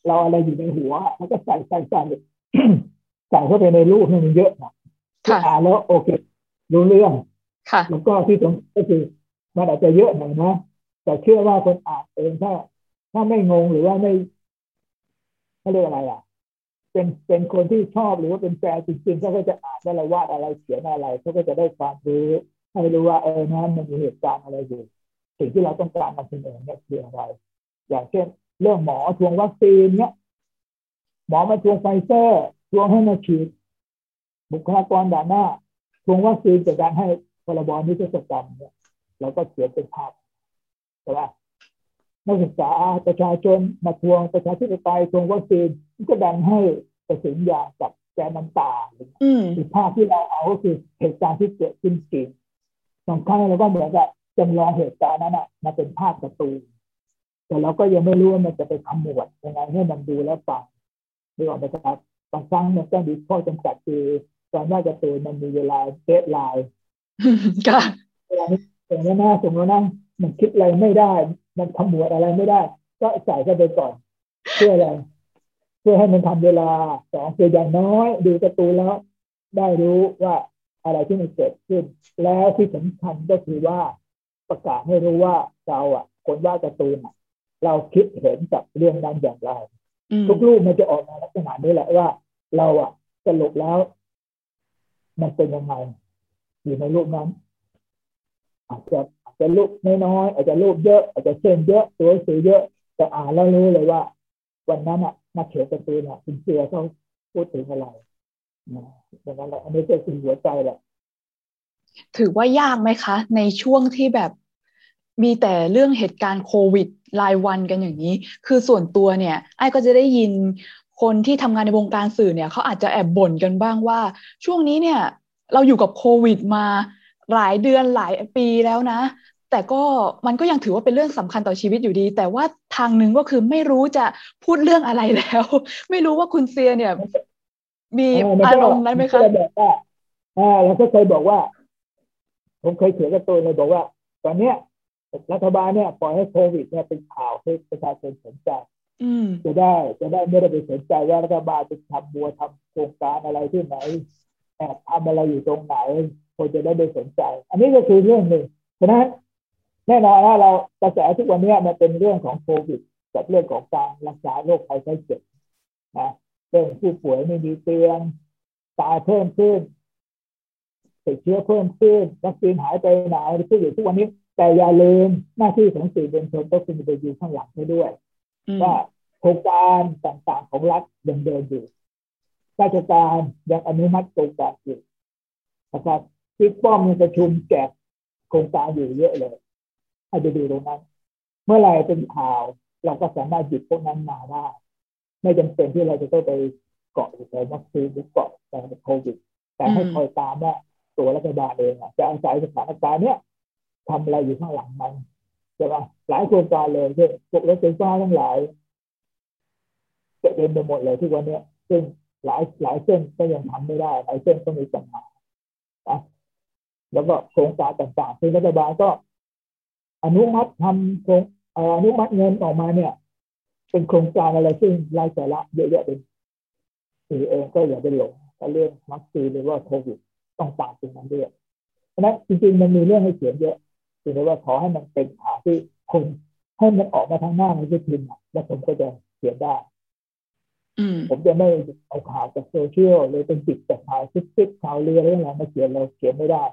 เราอะไรอยู่ในหัวแล้วก็ใส่ใส่ใส่ใส่เข้าไปในรูปมันเยอะนะค่ะแล้วโอเครู้เรื่องค่ะแล้วก็ที่ตรงก็คือมันอาจจะเยอะหน่อยนะแต่เชื่อว่าคนอ่านเองถ้าถ้าไม่งงหรือว่าไม่เขาเรียกอะไรอ่ะเป็นเป็นคนที่ชอบหรือว่าเป็นแฟนจริงๆเขาก็จะอ่านว่าอะไรวาดอะไรเขียนอะไรเขาก็จะได้ความรู้ให้รู้ว่าเออนะมันมีเหตุการณ์อะไรอยู่สิ่งที่เราต้องการมาเสนอเนี่ยคืออะไรอย่างเช่นเรื่องหมอทวงวัคซีนเนี่ยหมอมาทวงไฟเซอร์ทวงให้มาฉีดบุคลากรด่านหน้าทวงวัคซีนจากการให้พรบนิติกรรมเนี่ยเราก็เขียนเป็นภาพใช่ไหมนักศึกษาประชาชนมาทวงประชาธิปไตยทวงวัคซีนก็ดันให้ประสิทธิยากับแกน้ำตาอีกภาพที่เราเอาก็คือเหตุการณ์ที่เกิดขึ้นจริงบางครั้งเราก็เหมือนกับจำลองเหตุการณ์นั้นอ่ะมาเป็นภาพการ์ตูนแต่เราก็ยังไม่รู้ว่ามันจะไปขมวดยังไงให้มันดูแล้วฟังดูออกไหมครับบางครั้งมันต้องมีข้อจำกัดคือตอนน่าจะตื่นมันมีเวลาเดทไลน์ก็เวลานี้ส่งแล้วนะส่งแล้วนะมันคิดอะไรไม่ได้มันขมวดอะไรไม่ได้ก็ใส่เข้าไปก่อนเพื่ออะไรเพื่อให้มันทำเวลาสองคืออย่างน้อยดูการ์ตูนแล้วได้รู้ว่าอะไรที่มันเกิดขึ้นแล้วที่สำคัญก็คือว่าประกาศให้รู้ว่าเราอ่ะคนวาดการ์ตูนอ่ะเราคิดเห็นกับเรื่องนั้นอย่างไรทุกรูปมันจะออกมาลักษณะนี้แหละว่าเราอ่ะสรุปแล้วมันเป็นยังไงอยู่ในรูปนั้นอาจจะอาจจะรูปน้อยๆอาจจะรูปเยอะอาจจะเส้นเยอะตัวสีเยอะแต่อ่านแล้วรู้เลยว่าวันนั้นอ่ะนักเขียนการ์ตูนอ่ะคุณเสือเขาพูดถึงอะไรดังนั้นแหละอันนี้จะเป็นหัวใจแหละถือว่ายากไหมคะในช่วงที่แบบมีแต่เรื่องเหตุการณ์โควิดรายวันกันอย่างนี้คือส่วนตัวเนี่ยไอ้ก็จะได้ยินคนที่ทำงานในวงการสื่อเนี่ยเขาอาจจะแอบบ่นกันบ้างว่าช่วงนี้เนี่ยเราอยู่กับโควิดมาหลายเดือนหลายปีแล้วนะแต่ก็มันก็ยังถือว่าเป็นเรื่องสำคัญต่อชีวิตอยู่ดีแต่ว่าทางนึงก็คือไม่รู้จะพูดเรื่องอะไรแล้วไม่รู้ว่าคุณเซียเนี่ยมีอารมณ์นั้นไหมคะเราก็เคยบอกว่าผมเคยเขียนกับตัวเลยบอกว่าตอนเนี้ยรัฐบาลเนี่ยปล่อยให้โควิดเนี่ยเป็นข่าวให้ประชาชนสนใจจะได้จะได้ไม่ได้ไปสนใจว่ารัฐบาลจะทำบัวทำโครงการอะไรที่ไหนแอบทำอะไรอยู่ตรงไหนคนจะได้ไปสนใจอันนี้ก็คือเรื่องหนึ่งฉะนั้นแน่นอนว่าเรากระแสทุกวันนี้มันเป็นเรื่องของโควิดกับเรื่องของการรักษาโรคภัยไข้เจ็บนะเรื่องผู้ป่วยไม่มีเตียงตายเพิ่มขึ้นติดเชื้อเพิ่มขึ้นวัคซีนหายไปไหนที่อยู่ทุกวันนี้แต่อย่าลืมหน้าที่ของสื่อมวลชนก็คือไปอยู่ข้างหลังให้ด้วยว่าโครงการต่างๆของรัฐยังเดินอยู่ราชการยังอนุมัติโครงการอยู่นะครับที่ป้อมยังประชุมแจกโครงการอยู่เยอะเลยให้ไปดูตรงนั้นเมื่อไหร่เป็นข่าวเราก็สามารถหยิบพวกนั้นมาได้ไม่จำเป็นที่เราจะต้องไปเกาะอยู่ในวัคซีนหรือเกาะในโควิดแต่ให้คอยตามว่าตัวรัฐบาลเองจะอาศัยสถานการณ์เนี้ยทำอะไรอยู่ข้างหลังมันใช่ป่ะหลายโครงการเลยที่พวกรถไฟฟ้าทั้งหลายจะเดินไปหมดเลยทุกวันนี้ซึ่งหลายหลายเส้นก็ยังทำไม่ได้หลายเส้นก็มีปัญหาแล้วก็โครงการต่างๆที่รัฐบาลก็อนุมัติทำโครงอนุมัติเงินออกมาเนี่ยเป็นโครงการอะไรซึ่งรายสาระเยอะแยะเป็นสื่อเองก็อย่าไปหลงเรื่องวัคซีนหรือว่าโควิดต้องตามตรงนั้นด้วยเพราะนั้นจริงๆมันมีเรื่องให้เขียนเยอะถือว่าขอให้มันเป็นข่าวที่คนให้มันออกมาทางหน้าในสื่อพิมพ์แล้วผมก็จะเขียนได้ผมจะไม่เอาข่าวจากโซเชียลเลยเป็นจิตจากข่าวซิปๆข่าวเรืออะไรอย่างเงี้ยมาเขียนเราเขียนไม่ได้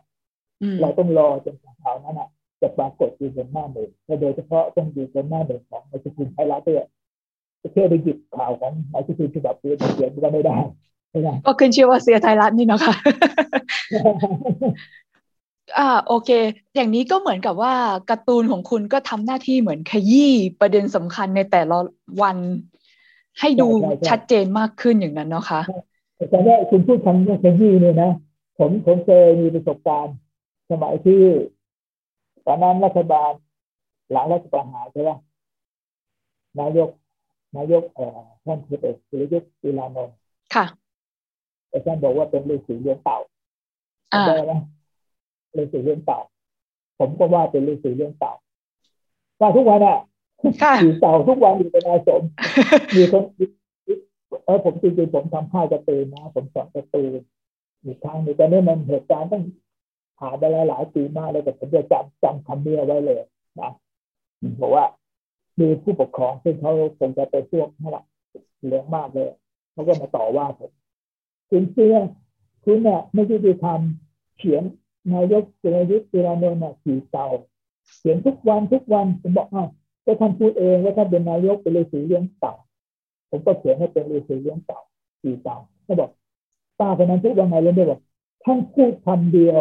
เราต้องรอจนข่าวนั้นอ่ะจะปรากฏอยู่บนหน้าหนึ่งและโดยเฉพาะต้องอยู่บนหน้าหนึ่งของในสื่อพิมพ์ไทยรัฐด้วยจะเชื่อไปหยิบข่าวของในสื่อพิมพ์ฉบับอื่นมาเขียนก็ไม่ได้ก็ขึ้นชื่อว่าเสียไทยรัฐนี่เนาะค่ะอ่าโอเคอย่างนี้ก็เหมือนกับว่าการ์ตูนของคุณก็ทำหน้าที่เหมือนขยี้ประเด็นสำคัญในแต่ละวัน ให้ดูชัดเจนมากขึ้นอย่างนั้นเนาะค่ะแต่เนี่ยคุณพูดคำนี้เป็นยี่เลยนะผมผมเคยมีประสบการณ์สมัยที่ตอนนั้นรัฐบาลหลังรัฐประหารใช่ไหมนายกนายกเอ่อท่านพลเอกสุรยุทธ์จุลานนท์ค่ะแต่ท่านบอกว่าเป็นฤาษีเลี้ยงเต่าได้ไหมฤาษีเลี้ยงเต่าผมก็ว่าเป็นฤาษีเลี้ยงเต่าว่าทุกวันอ่ะอยู่เต่าทุกวันอยู่เป็นอาสมมีคนเออผมจริงๆผมทำค่ายกระตือนะผมสอนกระตืออีกครั้งหนึ่งแต่เนี่ยมันเหตุการณ์ต้องผ่านไปหลายหลายปีมากเลยแต่ผมจะจำจำคำนี้เอาไว้เลยนะบอกว่ามีผู้ปกครองซึ่งเขาคงจะไปพวกนั่นแหละเลี้ยงมากเลยเขาก็มาต่อว่าผมคุณเชื่อคุณเนี่ยไม่ยุติธรรมเขียนนายกสุรยุทธ์จุลานนท์ขี่เต่าเขียนทุกวันทุกวันผมบอกอ้าวก็ท่านพูดเองว่าท่านเป็นนายกเป็นฤาษีเลี้ยงเต่าผมก็เขียนให้เป็นฤาษีเลี้ยงเต่าขี่เต่าเขาบอกป้าคนนั้นพูดว่าไงเลยบอกท่านพูดคำเดียว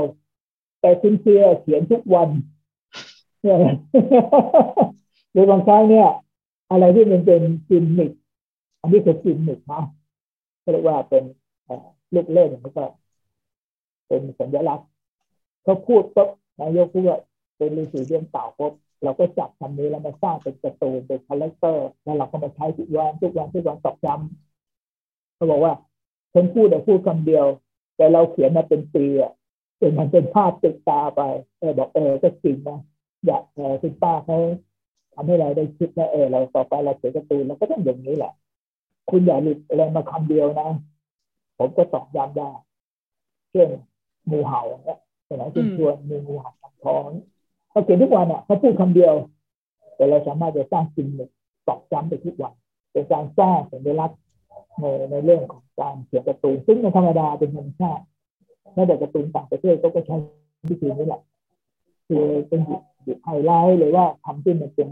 แต่คุณเชื่อเขียนทุกวันเนี่ยโดยบางครั้งเนี่ยอะไรที่มันเป็นกิมมิคอันนี้คือกิมมิคนะเขาเรียกว่าเป็นลูกเล่นแล้วก็เป็นสัญลักษณ์เขาพูดปุ๊บนายกพูดว่าเป็นฤาษีเลี้ยงเต่าปุ๊บเราก็จับคำนี้แล้วมาสร้างเป็นการ์ตูนเป็นคาแรคเตอร์แล้วเราก็มาใช้ทุกวันทุกวันทุกวันตอกย้ำเขาบอกว่าคนพูดแต่พูดคำเดียวแต่เราเขียนมาเป็นปีอ่ะจนมันเป็นภาพติดตาไปเออบอกเออก็จริงนะอยากเออคุณป้าเขาทำให้เราได้คิดนะเออเราต่อไปเราเขียนการ์ตูนเราก็ต้องอย่างนี้แหละคุณอย่าหลุดอะไรมาคำเดียวนะผมก็ตอกย้ำได้เช่นงูเห่าเนี่ยสมัยคุณชวนมีงูเห่าทองเขาเขียนทุกวันอ่ะเขาพูดคำเดียวแต่เราสามารถจะสร้างจริงเลยตอกย้ำไปทุกวันเป็นการสร้างสัญลักษณ์ในในเรื่องของการเขียนการ์ตูนซึ่งในธรรมดาเป็นธรรมชาติในแบบการ์ตูนต่างประเทศก็ใช้วิธีนี้แหละคือเป็นหยิบไฮไลท์เลยว่าทำขึ้นมันเป็น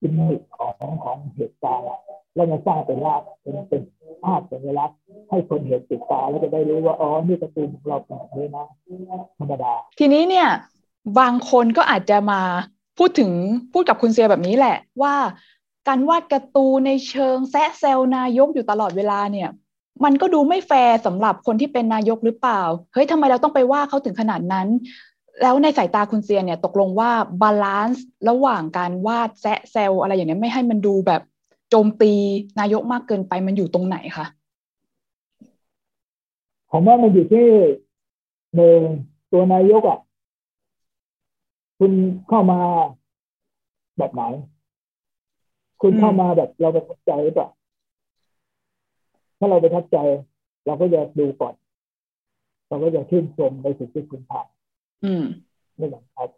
กิมมิคของของเหตุการณ์แล้วมาสร้างเป็นภาพเป็นเป็นภาพสัญลักษณ์ให้คนเห็นติดตาแล้วจะได้รู้ว่าอ๋อนี่การ์ตูนของเราเป็นแบบนี้นะธรรมดาทีนี้เนี่ยบางคนก็อาจจะมาพูดถึงพูดกับคุณเซียแบบนี้แหละว่าการวาดการ์ตูนในเชิงแซะเซลนายกอยู่ตลอดเวลาเนี่ยมันก็ดูไม่แฟร์สำหรับคนที่เป็นนายกหรือเปล่าเฮ้ยทำไมเราต้องไปว่าเขาถึงขนาดนั้นแล้วในสายตาคุณเซียนเนี่ยตกลงว่าบาลานซ์ระหว่างการวาดแซะเซลอะไรอย่างนี้ไม่ให้มันดูแบบโจมตีนายกมากเกินไปมันอยู่ตรงไหนคะผมว่ามันอยู่ที่หนึ่งตัวนายกอ่ะคุณเข้ามาแบบไหนคุณเข้ามาแบบเราประทับใจหรือเปล่าถ้าเราประทับใจเราก็จะดูก่อนเราก็จะชื่นชมในสิ่งที่คุณทำนี่แหละครับ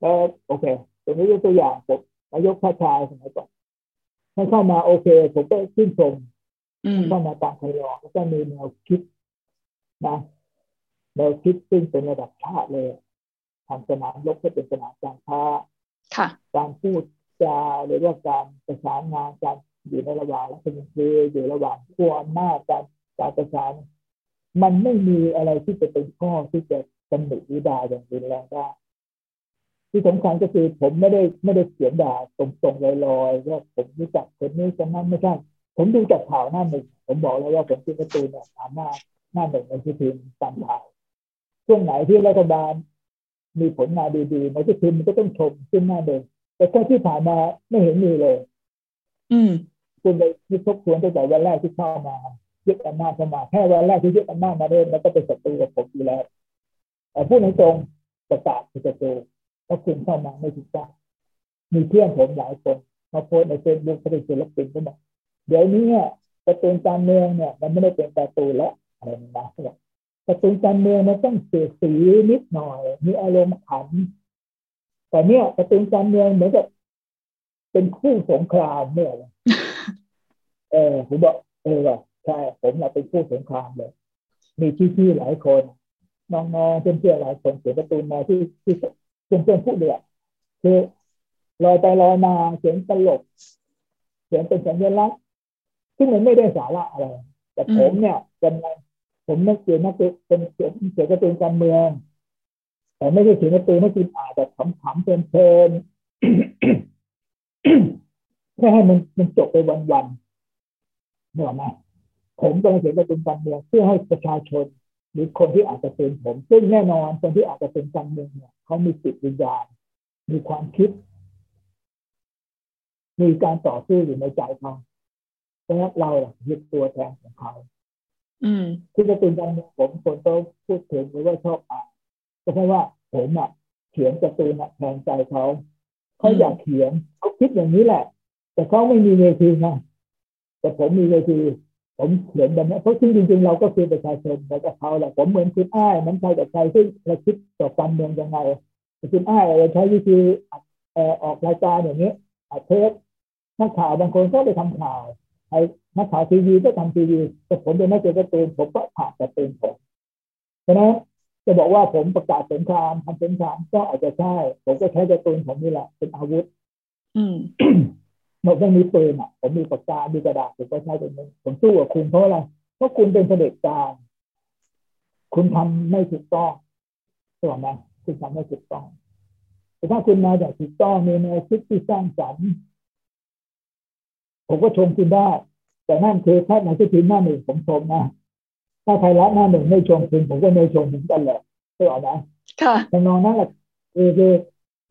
แล้วโอเคตรงนี้ยกตัวอย่างผมนายกพระชายสมัยก่อนท่านเข้ามาโอเคผมก็ชื่นชมเข้ามาตามคำร้องแล้วก็มีแนวคิดนะแนวคิดซึ่งเป็นระดับชาติเลยทำสนามรบก็เป็นสนามการค้าการพูดจาหรือว่าการประสานงานการอยู่ในระหว่างรัฐมนตรีอยู่ระหว่างขั้วอำนาจการการประสานมันไม่มีอะไรที่จะเป็นข้อที่จะตำหนิวิจารณ์อย่างรุนแรงได้ที่สำคัญก็คือผมไม่ได้ไม่ได้เขียนด่าตรงๆลอยๆว่าผมรู้จักคนนี้คนนั้นไม่ใช่ผมดูจากข่าวหน้าหนึ่งผมบอกแล้วว่าผมที่ประตูเนี่ยตามหน้าหน้าหนึ่งในที่พิมพ์ตามข่าวช่วงไหนที่รัฐบาลมีผลงานดีๆในที่พิมพ์มันก็ต้องชมขึ้นหน้าหนึ่งแต่แค่ที่ผ่านมาไม่เห็นมีเลยคุณไปคิดทบทวนตั้งแต่วันแรกที่เข้ามายึดอำนาจเข้ามาแค่วันแรกที่ยึดอำนาจมาเนี่ยมันก็เป็นศัตรูกับผมอยู่แล้วแต่พูดตรงๆประกาศคือศัตรูเพราะคุณเข้ามาไม่ถูกต้องมีเพื่อนผมหลายคนมาโพสในเฟซบุ๊กเขาเป็นศิลปินขึ้นมาเดี๋ยวนี้การ์ตูนการเมืองเนี่ยมันไม่ได้เป็นการ์ตูนแล้วอะไรนะการ์ตูนการเมืองมันต้องเสียสีนิดหน่อยมีอารมณ์ขันแต่เนี่ยการ์ตูนการเมืองเหมือนกับเป็นคู่สงครามเนี่ยเออผมบอกเออว่ะใช่ผมเราเป็นคู่สงครามเลยมีพี่ๆหลายคนน้องๆเพื่อนๆหลายคนเขียนการ์ตูนมาที่ที่เพื่อนๆพูดเลยคือลอยไปลอยมาเขียนตลกเขียนเป็นสัญลักษณ์ซึ่งมันไม่ได้สาระอะไรแต่ผมเนี่ยเป็นผมไม่เขียนนักเป็นเขียนเขียนการ์ตูนการเมืองแต่ไม่ใช่เขียนการ์ตูนให้กินอ่านแต่ขำๆเพลินๆแค่ให้มันมันจบไปวัน นึกออกไหมผมจะเขียนไปเป็นการเมืองเพื่อให้ประชาชนหรือคนที่อาจจะเป็นผมซึ่งแน่นอนคนที่อาจจะเป็นการเมืองเนี่ยเขามีจิตวิญญาณมีความคิดมีการต่อสู้อยู่ในใจเขาเพราะงั้นเรายึดตัวแทนของเขาที่จะเป็นการเมืองผมคนเขาพูดถึงหรือว่าชอบอ่านก็เพราะว่าผมอ่ะเขียนการ์ตูนอ่ะแทนใจเขาเขาอยากเขียนเขาคิดอย่างนี้แหละแต่เขาไม่มีเวทีนะแต่ผมมีเวทีผมเขียนแบบนี้เพราะจริงๆเราก็คือประชาชนเราก็เขาแหละผมเหมือนคุณอ้ายมันใครกับใครซึ่งเราคิดต่อการเมืองยังไงคุณอ้ายเราใช้วิธีออกรายการอย่างนี้อัดเทปนักข่าวบางคนก็ไปทำข่าวไอ้นักข่าวทีวีก็ทำทีวีแต่ผมเป็นนักเขียนการ์ตูนผมก็ผ่านการ์ตูนผมเพราะนั้นจะบอกว่าผมประกาศสงครามทำสงครามก็อาจจะใช่ผมก็ใช้การ์ตูนผมนี่แหละเป็นอาวุธอืม เมื่อผมมีปืนอ่ะผมมีปากกามีกระดาษผมก็ใช้เป็นผมสู้กับคุณเพราะอะไรเพราะคุณเป็นเผด็จการคุณทำไม่ถูกต้องถูกไหมคุณทำไม่ถูกต้องแต่ถ้าคุณมาจากถูกต้องมีแนวคิดที่สร้างสรรค์ผมก็ชมคุณได้แต่นั่นคือแค่ในที่พิมพ์หน้าหนึ่งผมชมนะถ้าไทยรัฐหน้าหนึ่งไม่ชมคุณผมก็ไม่ชมคุณกันแหละถูกไหมค่ะแต่นอนนั่นแหละคือคือ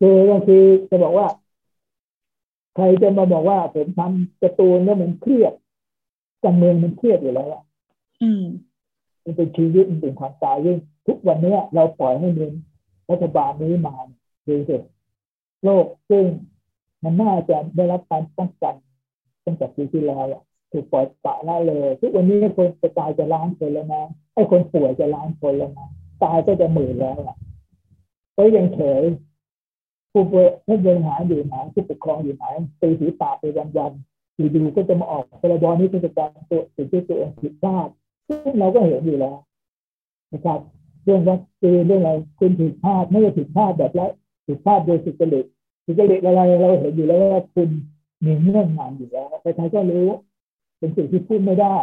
คือก็คือจะบอกว่าใครจะมาบอกว่าผมทำการ์ตูนแล้วมันเครียดการเมืองมันเครียดอยู่แล้วอ่ะอืมมันเป็นชีวิตมันเป็นความตายยิ่งทุกวันนี้เราปล่อยให้เมืองรัฐบาลนี้มาดูสิโลกซึ่งมันน่าจะได้รับการป้องกันตั้งแต่ปีที่แล้วอ่ะถูกปล่อยปละละเลยทุกวันนี้คนจะตายจะล้านคนแล้วนะไอ้คนป่วยจะล้านคนแล้วนะตายก็จะหมื่นแล้วอ่ะก็ยังเฉยผู้บริหารอยู่ไหนผู้ปกครองอยู่ไหนตีสีปากไปวันๆดูดูก็จะมาออกพรบนี้เป็นการตัวสิ่งที่ตัวเองผิดพลาดซึ่งเราก็เห็นอยู่แล้วนะครับเรื่องวัคซีนเรื่องอะไรคุณผิดพลาดไม่ได้ผิดพลาดแบบไรผิดพลาดโดยสุจริตสุจริตอะไรเราเห็นอยู่แล้วว่าคุณมีเงื่อนงำอยู่แล้วใครๆก็รู้เป็นสิ่งที่พูดไม่ได้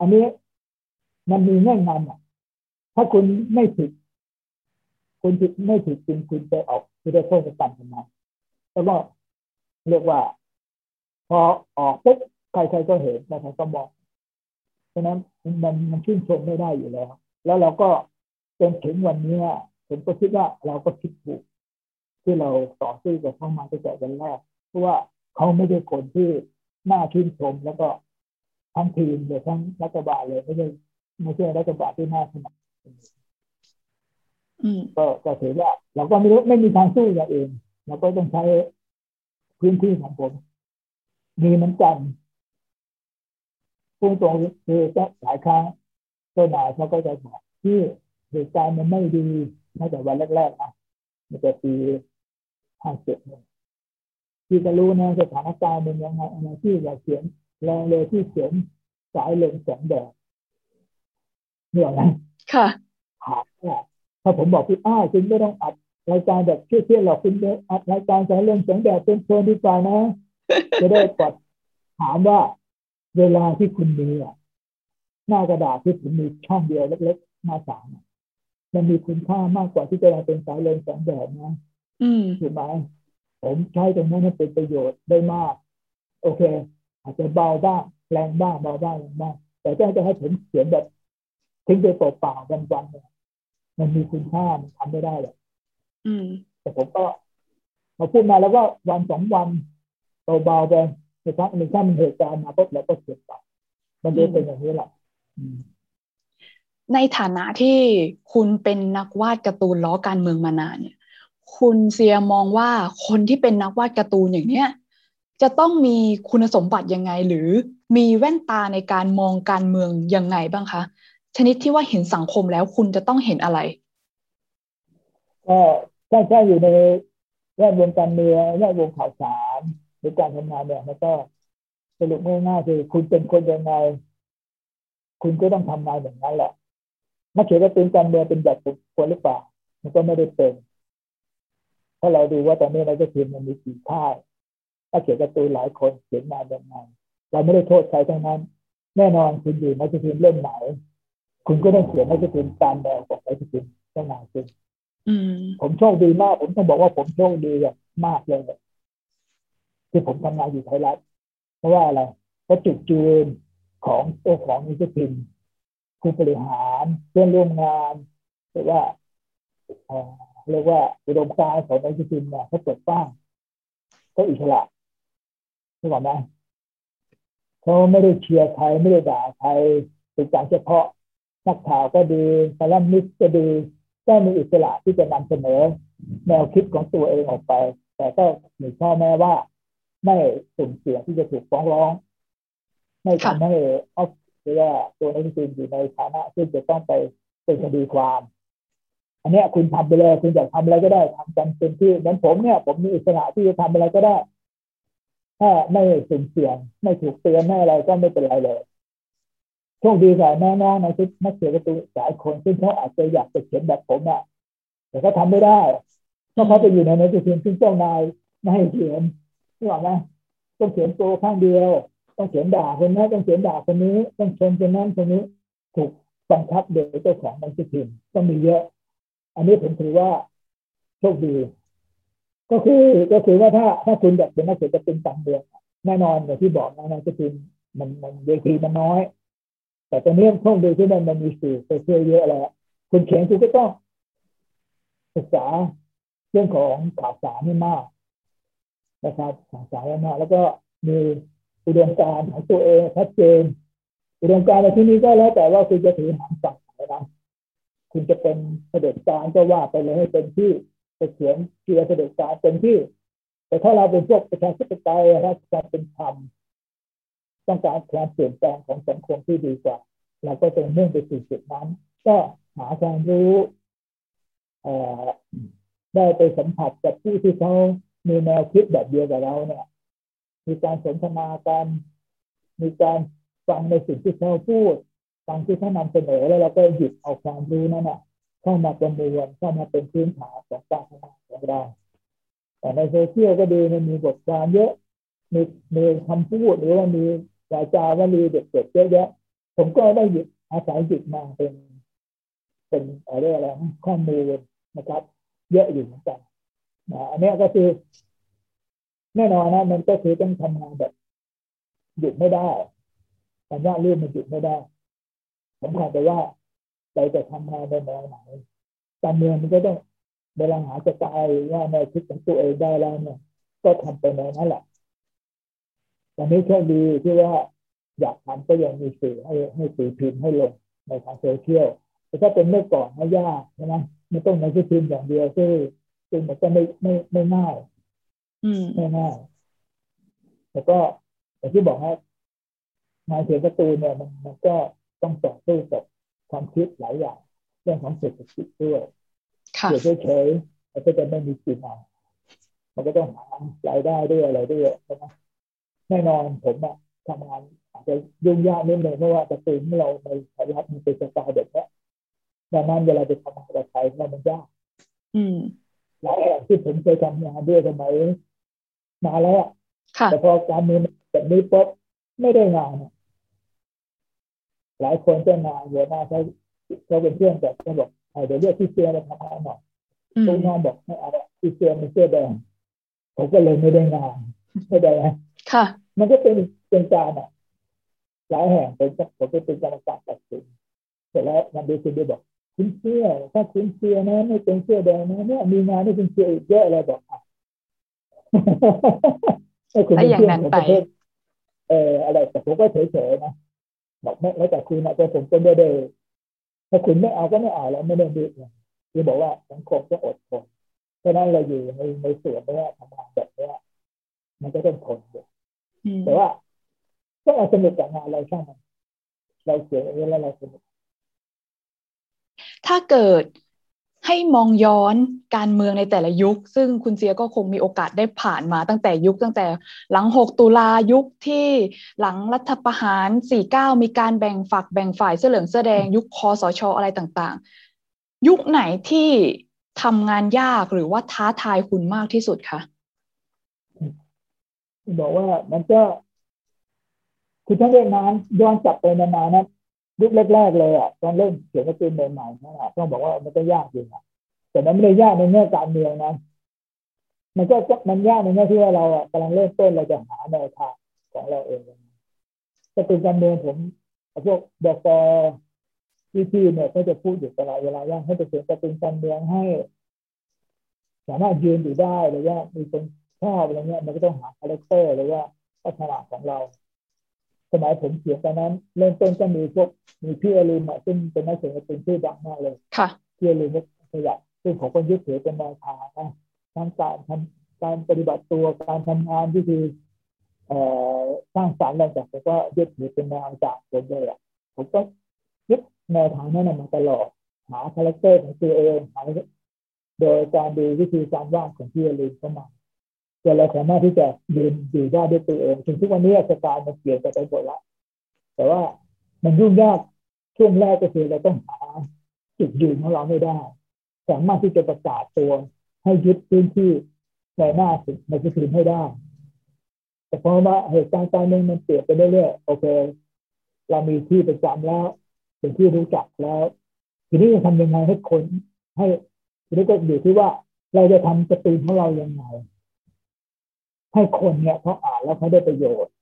อันนี้มันมีเงื่อนงำอ่ะถ้าคุณไม่ผิดคุณผิดไม่ผิดจริงคุณไปออกคือได้โทษกันทำไมแล้วก็เรียกว่าพอออกปุ๊บใครๆก็เห็นใครๆก็มองเพราะนั้นมันมันชื่นชมไม่ได้อยู่แล้วแล้วเราก็จนถึงวันนี้ผมก็คิดว่าเราก็คิดถูกที่เราต่อสู้กับเข้ามาตั้งแต่วันแรกเพราะว่าเขาไม่ได้คนที่น่าชื่นชมแล้วก็ทั้งทีมเลยทั้งรัฐบาลเลยไม่ใช่ไม่ใช่รัฐบาลที่น่าสนับสนุนก็ก็ถือว่าเราก็ไม่รู้ไม่มีทางสู้เราเองเราก็ต้องใช้พื้นที่ของผมมีเหมือนกันพูดตรงคือก็หลายครั้งตัวนายเขาก็จะบอกที่เหตุการณ์มันไม่ดีตั้งแต่วันแรกๆนะมันจะปีห้าเจ็ดเนี่ยที่จะรู้นะสถานการณ์เป็นยังไงอะไรที่เราเขียนแรงเลยที่เขียนสายเลนแสงแดดเหนื่อยนะค่ะขาดเนี่ยถ้าผมบอกพี่อ้าคุณไม่ต้องอัดรายการแบบเชี่ยวๆหรอกคุณจะอัดรายการสายเรื่องแสงแดดเป็นเพลินดีกว่านะจะได้กดถามว่าเวลาที่คุณมีอ่ะหน้ากระดาษที่ผมมีช่องเดียวเล็กๆหน้าสามมันมีคุณค่ามากกว่าที่จะมาเป็นสายเรื่องแสงแดดนะถูกไหมผมใช้ตรงนั้นให้เป็นประโยชน์ได้มากโอเคอาจจะเบาบ้างแรงบ้างเบาบ้างแรงบ้างแต่ถ้าจะให้ผมเขียนแบบทิ้งไปเปล่าๆวันๆมันมีคุณค่ามันทำไม่ได้หรอกแต่ผมก็มาพูดมาแล้วก็วันสองวันเบาๆไปในครั้งหนึ่งถ้ามันเหตุการณ์มาปุ๊บแล้วก็เสียไปมันเลยเป็นอย่างนี้แหละในฐานะที่คุณเป็นนักวาดการ์ตูนล้อการเมืองมานานเนี่ยคุณเซียมองว่าคนที่เป็นนักวาดการ์ตูนอย่างเนี้ยจะต้องมีคุณสมบัติยังไงหรือมีแว่นตาในการมองการเมืองยังไงบ้างคะชนิดที่ว่าเห็นสังคมแล้วคุณจะต้องเห็นอะไรก็ถ้าแค่อยู่ในแวดวงการเมืองแวดวงข่าวสารหรือการทำงานเนี่ยมันก็สรุปง่ายๆคือคุณเป็นคนยังไงคุณก็ต้องทำงานอย่างนั้นแหละนักเขียนการ์ตูนการเมืองเป็นแบบบุคคลหรือเปล่ามันก็ไม่ได้เป็นถ้าเราดูว่าตอนนี้นักเขียนมันมีกี่ค่ายนักเขียนการ์ตูนหลายคนเขียนมาแบบนั้นเราไม่ได้โทษใครทั้งนั้นแน่นอนคุณอยู่นักเขียนเล่มไหนคุณก็ต้องเขียนให้จะเป็นการแนวของไอ้ที่เป็นตั้งนานจริงผมโชคดีมากผมต้องบอกว่าผมโชคดีมากเลยที่ผมทำงานอยู่ไทยรัฐเพราะว่าอะไร และจุดยืนของตัวของนิสิตผู้บริหารเพื่อนร่วมงานหรือว่าเรียกว่าอุดมการณ์ของนิสิตเนี่ยเขาเปิดกว้างเขาอิสระถูกไหมเขาไม่ได้เชียร์ใครไม่ได้ด่าใครเป็นการเฉพาะนักข่าวก็ดีคอลัมนิสต์ก็ดีก็มีอิสระที่จะนำเสนอแนวคิดของตัวเองออกไปแต่ก็มีข้อแม้ว่าไม่สุ่มเสี่ยงที่จะถูกฟ้องร้องไม่ทำให้ออฟหรือว่าตัวนักสืบอยู่ในฐานะที่จะต้องไปเป็นคดีความอันนี้คุณทำไปเลยคุณอยากทำอะไรก็ได้ทำกันเต็มที่เหมือนผมเนี่ยผมมีอิสระที่จะทำอะไรก็ได้ถ้าไม่สุ่มเสี่ยงไม่ถูกเตือนไม่อะไรก็ไม่เป็นไรเลยโชคดีแต่แน่นอนในชุดนักเขียนการ์ตูนหลายคนซึ่งเขาอาจจะอยากจะเขียนแบบผมอ่ะแต่เขาทำไม่ได้เพราะเขาไปอยู่ในนักสืบซึ่งเจ้านายไม่ให้เขียนนี่หรอกนะต้องเขียนตัวข้างเดียวต้องเขียนด่าคนนั้นต้องเขียนด่าคนนี้ต้องชมคนนั้นคนนี้ถูกบังคับโดยเจ้าของหนังสือพิมพ์ต้องมีเยอะอันนี้ผมถือว่าโชคดีก็คือก็คือว่าถ้าถ้าคุณอยากเป็นนักเขียนจะเป็นต่างเมืองแน่นอนอย่างที่บอกนะหนังสือพิมพ์มันมันเวทีมันน้อยแต่ตอนนี้โชคดีที่มันมันมีสื่อโซเชียลเยอะแล้วคุณเขียนคุณก็ต้องศึกษาเรื่องของข่าวสารนี่มากนะครับข่าวสารนี่มากแล้วก็มีอุดมการณ์ของตัวเองชัดเจนอุดมการณ์ในที่นี้ก็แล้วแต่ว่าคุณจะถือหางฝั่งไหนนะคุณจะเป็นเสด็จการก็ว่าไปเลยให้เป็นที่จะเขียนเกี่ยวกับเสด็จการเป็นที่แต่ถ้าเราเป็นพวกประชาธิปไตยรัฐการเป็นธรรมต้องการการเปลี่ยนแปลงของสังคมที่ดีกว่าเราก็ต้องมุ่งไปสู่จุดนั้นก็หาความรู้ได้ไปสัมผัสกับผู้ที่เขามีแนวคิดแบบเดียวกับเราเนี่ยมีการสนทนากันมีการฟังในสิ่งที่เขาพูดฟังที่เขานำเสนอแล้วเราก็หยิบเอาความรู้นั่นน่ะเข้ามาประมวลเข้ามาเป็นพื้นฐานของการทำงานของเราแต่ในโซเชียลก็ดีมันมีบทความเยอะมีมีคำพูดหรือว่ามีวาจาวลีเด็ดๆเยอะแยะผมก็ได้หยิบอาศัยหยิบมาเป็นเป็นอะไรอะไรข้อมูลนะครับเยอะอยู่เหมือนกันนะอันนี้ก็คือแน่นอนนะมันก็คือต้องทำงานแบบหยุดไม่ได้การวาดรูปมันหยุดไม่ได้สำคัญแต่ว่าเราจะทำงานในแนวไหนการเมืองมันก็ต้องเวลาหาจะตายว่าในคิดของตัวเองได้แล้วเนี่ยก็ทำไปในนั้นแหละแต่นี้โชคดีที่ว่าอยากทำก็ยังมีสื่อให้ให้สื่อพิมพ์ให้ลงในทางโซเชียลแต่ถ้าเป็นเมื่อก่อนไม่ยากใช่ไหมมันต้องในสื่อพิมพ์อย่างเดียวซึ่งซึ่งมันก็ไม่ไม่ไม่ง่ายไม่ง่ายแต่ก็อย่างที่บอกว่างานเขียนการ์ตูนเนี่ยมันมันก็ต้องต่อสู้กับความคิดหลายอย่างเรื่องของเศรษฐกิจด้วยเดี๋ยวเฉยๆมันก็จะไม่มีกินเอามันก็ต้องหารายได้ด้วยอะไรด้วยใช่ไหมแน่นอนผมอะทำงานอาจจะยุ่งยากนิดหนึ่งเพราะว่าการ์ตูนที่เราในสายลับมันเป็นสไตล์แบบนี้ดังนั้นเวลาไปทำงานกับใครเรามันยากหลายแห่งที่ผมเคยทำงานด้วยสมัยมาแล้วแต่พอการเมืองแบบนี้ปุ๊บไม่ได้งานหลายคนเจ้านายหัวหน้าเขาเขาเป็นเพื่อนแต่เขาบอกเดี๋ยวเรียกพี่เสื้อมาทำงานหน่อยตู้นอนบอกไม่เอาพี่เสื้อเป็นเสื้อแดงผมก็เลยไม่ได้งานไม่ได้นะมันก็เป็นเป็นการอ่ะหลายแห่งผมผมก็เป็นกรรมการตัดสินเสร็จแล้ววันดีคุณได้บอกคุณเสื้อถ้าคุณเสื้อนะไม่เป็นเสื้อแดงนะเนี่ยมีงานให้คุณเสื้ออีกเยอะเลยบอกไอ้อย่างนั้นไปเอออะไรแต่ผมก็เฉยๆนะบอกไม่แล้วแต่คุณนะแต่ผมก็ไม่ได้ถ้าคุณไม่เอาก็ไม่เอาแล้วไม่ได้ดื้อนะคือบอกว่าสังคมก็อดทนเพราะนั้นเราอยู่ในในส่วนนี้ทำงานแบบนี้มันก็ต้องทนอยู่แต่ว่าก็เอาสนุกจากงานเราใช่ไหมเราเสียเงินแล้วเราสนุกถ้าเกิดให้มองย้อนการเมืองในแต่ละยุคซึ่งคุณเจียก็คงมีโอกาสได้ผ่านมาตั้งแต่ยุคตั้งแต่หลังหกตุลายุคที่หลังรัฐประหารสี่สิบเก้ามีการแบ่งฝักแบ่งฝ่ายเสื้อเหลืองเสื้อแดงยุคคสช.อะไรต่างๆยุคไหนที่ทำงานยากหรือว่าท้าทายคุณมากที่สุดคะบอกว่ามันก็คือถ้าเรื่องนั้นย้อนกลับไปนานๆนะยุคแรกๆเลยอ่ะตอนเริ่มเขียนการ์ตูนใหม่ๆนั่นแหละต้องบอกว่ามันก็ยากจริงอ่ะแต่มันไม่ได้ยากในแง่การเมืองนะมันก็มันยากในแง่ที่ว่าเราอ่ะกำลังเริ่มต้นเราจะหาแนวทางของเราเอง ถ้าเป็นการเมืองผมพวกบก.พี่ๆเนี่ยก็จะพูดอยู่ตลอดเวลาว่าให้ประเทศจะเป็นการเมืองให้สามารถยืนอยู่ได้หรือว่ามีคนชอบอะไรเงี้ยมันก็ต้องหาคาแรคเตอร์หรือว่าลักษณะของเราสมัยผมเขียนตอนนั้นเริ่มต้นก็มีพวกมีพี่อรุณซึ่งเป็นนักเขียนเป็นชื่อดังมากเลยค่ะพี่อรุณก็ขยันซึ่งผมก็ยึดถือเป็นแนวทางนะทั้งการทำการปฏิบัติตัวการทำงานที่คือสร้างสรรค์อะไรแบบนี้ก็ยึดถือเป็นแนวจากผมเลยอ่ะผมก็ยึดแนวทางนั้นมาตลอดหาคาแรคเตอร์ของตัวเองหาโดยการดูวิธีการวาดของพี่อรุณเข้ามาจนเราสามารถที่จะยืนอยู่ได้ด้วยตัวเองถึงทุกวันนี้สไตล์มันเปลี่ยนไปไปหมดละแต่ว่ามันยุ่งยากช่วงแรกก็คือเราต้องหาจุดยืนของเราไม่ได้สามารถที่จะประกาศตัวให้ยึดพื้นที่ในหน้าสุดในพื้นที่ให้ได้แต่เพราะว่าเหตุการณ์การเมืองมันเปลี่ยนไปเรื่อยๆโอเคเรามีที่ประจำแล้วเป็นที่รู้จักแล้วทีนี้จะทำยังไงให้คนให้ทีนี้ก็อยู่ที่ว่าเราจะทำสตรีมของเรายังไงให้คนเนี่ยเขาอ่านแล้วเขาได้ประโยชน์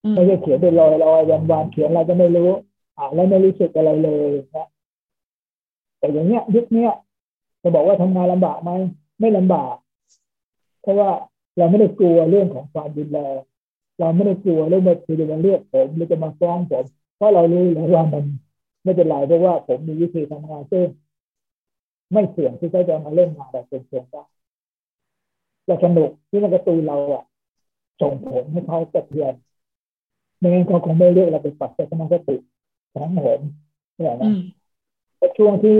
ไม่ใช่เขียนไปลอยลอยวันวันเขียนอะไรก็ไม่รู้อ่านแล้วไม่รู้สึกอะไรเลยนะแต่อย่างเนี้ยยุคเนี้ยจะบอกว่าทำงานลำบากไหมไม่ลำบากเพราะว่าเราไม่ได้กลัวเรื่องของความดุแลเราไม่ได้กลัวเรื่องมาคือมาเรียกผมหรือจะมาฟ้องผมเพราะเรารู้แล้วว่ามันไม่เป็นไรเพราะว่าผมมีวิธีทำงานซึ่งไม่เสี่ยงที่จะมาเล่นงานแบบเป็นเสี่ยงได้เราสนุกที่มันกระตุ้นเราอ่ะส่งผลให้เขากระเทือนไม่งั้นเขาคงไม่เลือกเราไปปักใจสมาธิทั้งหมดนี่แหละนะในช่วงที่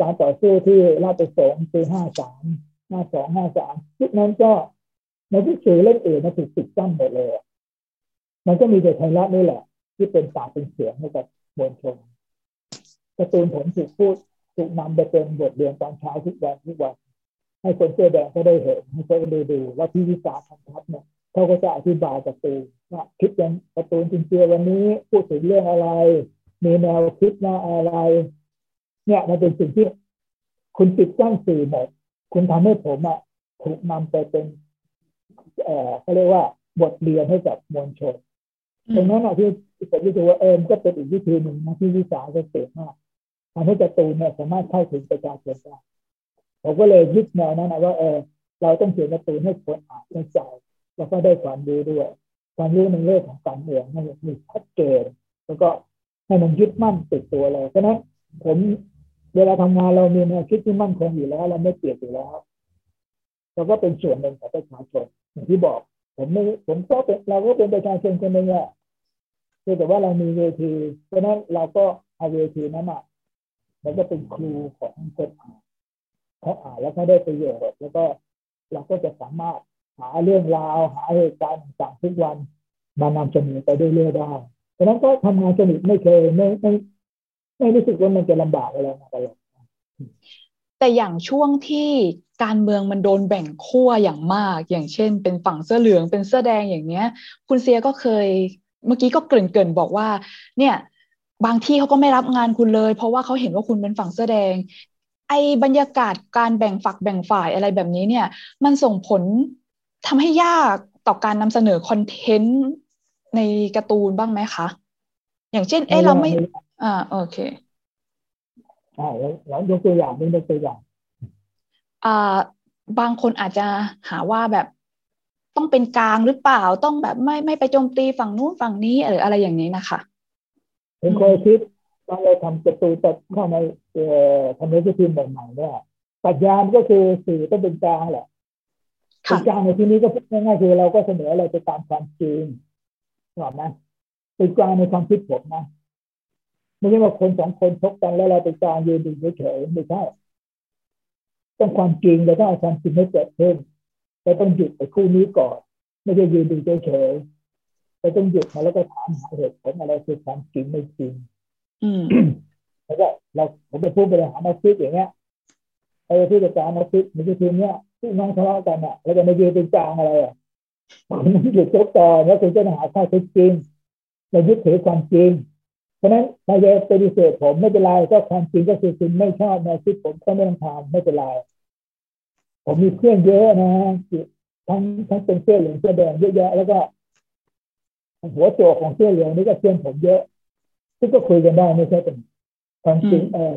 การต่อสู้ที่ราชประสงค์ปีห้าสามห้าสองห้าสามยุคนั้นก็ในที่สื่อเล่นเอ๋มันถูกติดตั้มหมดเลยมันก็มีแต่ไทยรัฐนี่แหละที่เป็นปากเป็นเสียงให้กับมวลชนกระตุ้นผมถูกพูดถูกนำไปเป็นบทเรียนตอนเช้าทุกวันทุกวันให้คนเสื้อแดงก็ได้เห็นให้เขาได้ดูว่าพี่วิสาพันทัพเนี่ยเขาก็จะอธิบายการ์ตูนว่าคิดยังการ์ตูนจริงๆวันนี้พูดถึงเรื่องอะไรมีแนวคิดแนวอะไรเนี่ยมันเป็นสิ่งที่คุณติดตั้งสื่อหมดคุณทำให้ผมอ่ะถูกนำไปเป็นเอ่อเขาเรียกว่าบทเรียนให้กับมวลชนตรงนั้นอ่ะที่ผมรู้สึกว่าเออก็เป็นอีกวิธีหนึ่งนะที่วิสาจะเสกมากทำให้การ์ตูนเนี่ยสามารถเข้าถึงประชาชนได้ผมก็เลยยึดแนวนั้นนะว่าเออเราต้องเขียนการ์ตูนให้คนอ่านเข้าใจแล้วก็ได้ความรู้ด้วยความรู้ในเรื่องของการเมืองให้มีชัดเจนแล้วก็ให้มันยึดมั่นติดตัวเลยเพราะฉะนั้นผมเวลาทำงานเรามีแนวคิดที่มั่นคงอยู่แล้วเราไม่เปลี่ยนอยู่แล้วเราก็เป็นส่วนหนึ่งของประชาชนอย่างที่บอกผมไม่ผมก็เป็นเราก็เป็นประชาชนคนหนึ่งแหละคือแต่ว่าเรามีเวทีเพราะฉะนั้นเราก็เอาเวทีนั้นมาแล้วก็เป็นครูของคนอ่านเขาอ่านแล้วก็ได้ประโยชน์แล้วก็เราก็จะสามารถหาเรื่องราวหาเหตุการณ์ต่างๆทุกวันมานำเสนอไปเรื่อยๆได้เพราะฉะนั้นก็ทำงานสนุกไม่เคยไม่ไม่ไม่รู้สึกว่ามันจะลำบากอะไรมาตลอดแต่อย่างช่วงที่การเมืองมันโดนแบ่งขั้วอย่างมากอย่างเช่นเป็นฝั่งเสื้อเหลืองเป็นเสื้อแดงอย่างเนี้ยคุณเซียก็เคยเมื่อกี้ก็เกริ่นๆบอกว่าเนี่ยบางที่เขาก็ไม่รับงานคุณเลยเพราะว่าเขาเห็นว่าคุณเป็นฝั่งเสื้อแดงไอ้บรรยากาศการแบ่งฝักแบ่งฝ่ายอะไรแบบนี้เนี่ยมันส่งผลทำให้ยากต่อการนำเสนอคอนเทนต์ในการ์ตูนบ้างไหมคะอย่างเช่นเอ้เราไม่อ่าโอเคอ่าแล้วยกตัวอย่างนี่ยกตัวอย่างอ่าบางคนอาจจะหาว่าแบบต้องเป็นกลางหรือเปล่าต้องแบบไม่ไม่ไปโจมตีฝั่งนู้นฝั่งนี้หรืออะไรอย่างนี้นะคะเป็นคนคิดตอนเราทำการ์ตูนแต่เข้ามาเอ่อทำเนื้อเรื่องพิมพ์ใหม่ๆเนี่ยปรัชญาก็คือสื่อต้องเป็นกลางแหละเป็นกลางในที่นี้ก็พูดง่ายๆคือเราก็เสนออะไรไปตามความจริงถูกไหมเป็นกลางในความคิดผมนะไม่ใช่ว่าคนสองคนชกกันแล้วเราเป็นกลางยืนอยู่เฉยๆไม่ใช่ต้องความจริงเราต้องเอาความจริงให้เกิดขึ้นเราต้องหยุดไปคู่นี้ก่อนไม่ใช่ยืนอยู่เฉยๆเราต้องหยุดมาแล้วก็ถามหาเหตุผลอะไรคือความจริงไม่จริงแล้วก็เราผมไปพูดไปเลยหามาฟิกอย่างเงี้ยไอ้ที่จะการมาฟิกมันจะทีเนี้ยที่น้องทะเลาะกันอ่ะแล้วจะมายืนเป็นกลางอะไรอ่ะคุณหยุดโต๊ะต่อแล้วคุณจะหาข้อเท็จจริงเรายึดถือความจริงเพราะนั้นนายจะปฏิเสธผมไม่เป็นไรก็ความจริงก็คือจริงไม่ชอบนะคิดผมก็ไม่ต้องทำไม่เป็นไรผมมีเพื่อนเยอะนะทั้งทั้งเป็นเสื้อเหลืองเสื้อแดงเยอะแยะแล้วก็ หัวโจกของเสื้อเหลืองนี่ก็เพื่อนผมเยอะซึ่งก็คุยกันได้ไม่ใช่เป็นความจริงเออ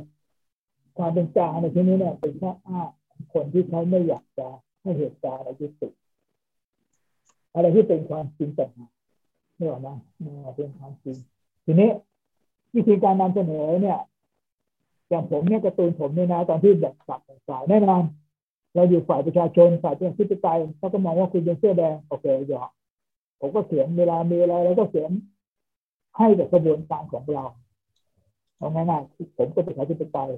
ความเป็นจาในที่นี้เนี่ยเป็นข้ออ้างคนที่เขาไม่อยากจะให้เหตุการณ์อะไรที่สุดอะไรที่เป็นความจริงแต่ไม่หรอกนะเป็นความจริงทีนี้วิธีการนำเสนอเนี่ยอย่างผมเนี่ยการ์ตูนผมเนี่ยนะตอนที่แบบสับสายแน่นอนเราอยู่ฝ่ายประชาชนฝ่ายประชาธิปไตยเขาก็มองว่าคุณเป็นเสื้อแดงโอเคหยอกผมก็เขียนเวลามีอะไรแล้วก็เขียนให้กับกระบวนการของเราเอาง่ายๆผมก็เป็นประชาธิปไตย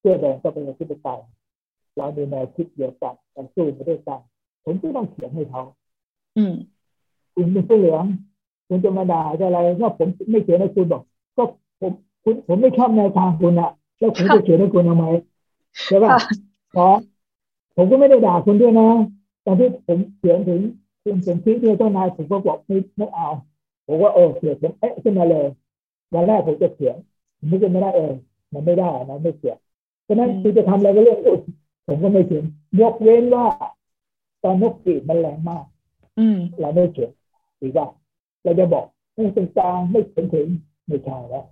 เสื้อแดงก็เป็นประชาธิปไตยเรามีแนวคิดเดียวกันการสู้มาด้วยกันผมก็ต้องเขียนให้เขาคุณเป็นเสื้อเหลืองคุณจะมาด่าจะอะไรถ้าผมไม่เขียนให้คุณบอกก็ผมคุณผมไม่ชอบแนวทางคุณอะแล้วผมจะเขียนให้คุณทำไมใช่ป่ะขอผมก็ไม่ได้ด่าคุณด้วยนะตอนที่ผมเขียนถึงคุณสมคิดเนี่ยเจ้านายผมก็บอกไม่ไม่เอาผมว่าเออเขียนผมเอ๊ะขึ้นมาเลยวันแรกผมจะเขียนผมไม่จะไม่ได้เออมันไม่ได้นะไม่เขียนฉะนั้นคุณจะทำอะไรก็เรื่องอื่นผมก็ไม่เขียนยกเว้นว่าตอนนกปีกมันแรงมากเราไม่เขียนหรือว่าเราจะบอกไม่เป็นกลางไม่เป็นถึงไม่ใช่แล้ว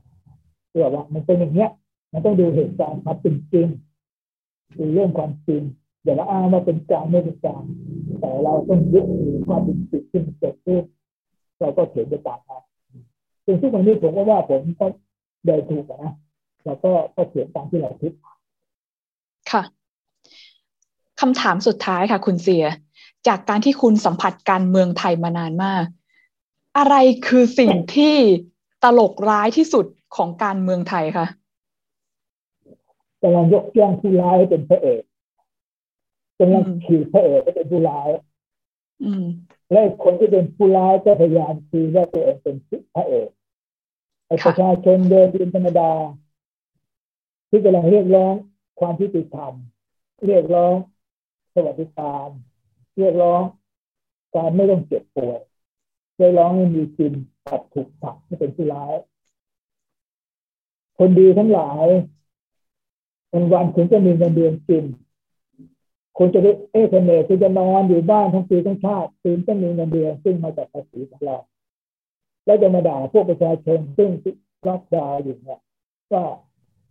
เรื่องว่ามันเป็นอย่างเนี้ยมันต้องดูเหตุการณ์ความจริงดูเรื่องความจริงอย่าละอ้างว่าเป็นกลางไม่เป็นกลางแต่เราต้องยึดถือความเป็นจริงที่มันเกิดขึ้นเราก็เขียนไปตามนั้นซึ่งทุกวันนี้ผมก็ว่าผมก็เดินถูกนะเราก็ก็เขียนตามที่เราคิดค่ะคำถามสุดท้ายค่ะคุณเสียจากการที่คุณสัมผัสการเมืองไทยมานานมากอะไรคือสิ่งที่ตลกร้ายที่สุดของการเมืองไทยคะกำลังยกย่องผู้ร้ายให้เป็นพระเอกกำลังขี่พระเอกให้เป็นผู้ร้ายและคนที่เป็นผู้ร้ายก็พยายามคือว่าตัวเองเป็นพระเอกประชาชนเดินดินธรรมดาที่กำลังเรียกร้องความยุติธรรมเรียกร้องสวัสดิการเรียกร้องการไม่ต้องเจ็บป่วยเรียกร้องให้มีกินตัดถูกตัดไม่เป็นผู้ร้ายคนดีทั้งหลายวันวันคุณจะมีเงินเดือนกินคุณจะได้เอเนเคุณจะนอนอยู่บ้านทั้งปีทั้งชาติคุณจะมีเงินเดือนซึ่งมาจากภาษีของเราแล้วจะมาด่าพวกประชาชนซึ่งรับดาอยู่เนี่ยว่า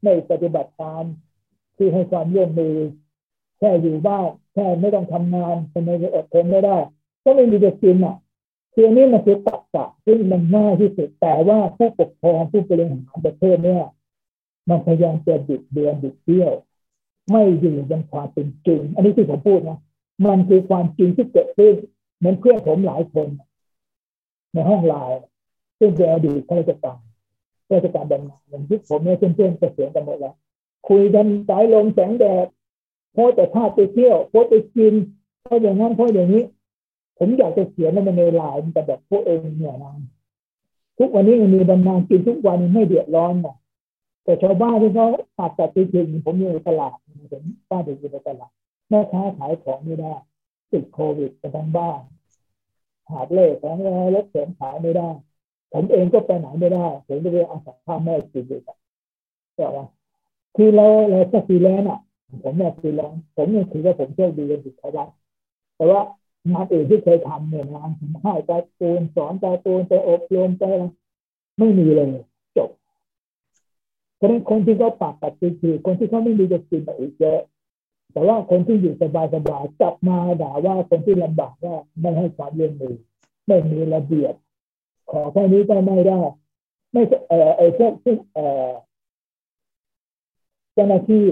ไม่ปฏิบัติตามที่ให้ความร่วมมือแค่อยู่บ้านแค่ไม่ต้องทำงานทำไมจะอดทนไม่ได้ก็ไม่มีจะกินอ่ะคือนี้มันคือตักกะซึ่งมันง่ายที่สุดแต่ว่าผู้ปกครองผู้บริหารประเทศเนี่ยมันพยายามจะบิดเบือนบิดเบี้ยวไม่อยู่บนความเป็นจริงอันนี้ที่ผมพูดนะมันคือความจริงที่เกิดขึ้นเหมือนเพื่อนผมหลายคนในห้องไลน์ซึ่งเป็นอดีตข้าราชการข้าราชการบำนาญอย่างที่ผมเนี่ยเพื่อนๆเกษียณกันหมดแล้วคุยกันสายลมแสงแดดโพสแต่ภาพไปเที่ยวโพสไปกินโพสอย่างนั้นโพสอย่างนี้ผมอยากจะเขียนมันในไลน์แต่แบบพวกเองเนี่ยนะทุกวันนี้มันมีบำนาญกินทุกวันไม่เดือดร้อนนะแต่ชาวบ้านที่เขาตัดแต่ตีถึงผมอยู่ในตลาดผมบ้านผมอยู่ในตลาดแม่ค้าขายของไม่ได้ติดโควิดกันทั้งบ้านหาบเล่แผงลอยรถเข็นขายไม่ได้ผมเองก็ไปไหนไม่ได้ผมก็เลยอาศัยข้าวแม่กินอยู่แต่ว่าคือเราเราก็ฟรีแลนซ์อ่ะผมเนี่ยฟรีแลนซ์ผมเนี่ยถือว่าผมโชคดีเป็นสุดท้ายแล้วแต่ว่างานอื่นที่เคยทำเนี่ยงานให้การ์ตูนสอนการ์ตูนไปอบรมไปอะไรไม่มีเลยจบเพราะฉะนั้นคนที่เขาปากกัดคือคนที่เขาไม่มีจะกินอีกเยอะแต่ว่าคนที่อยู่สบายสบายจับมาด่าว่าคนที่ลำบากว่าไม่ให้ความเลี้ยงดูไม่มีระเบียบขอแค่นี้ก็ไม่ได้ไม่เออไอ้พวกที่เออเจ้าหน้าที่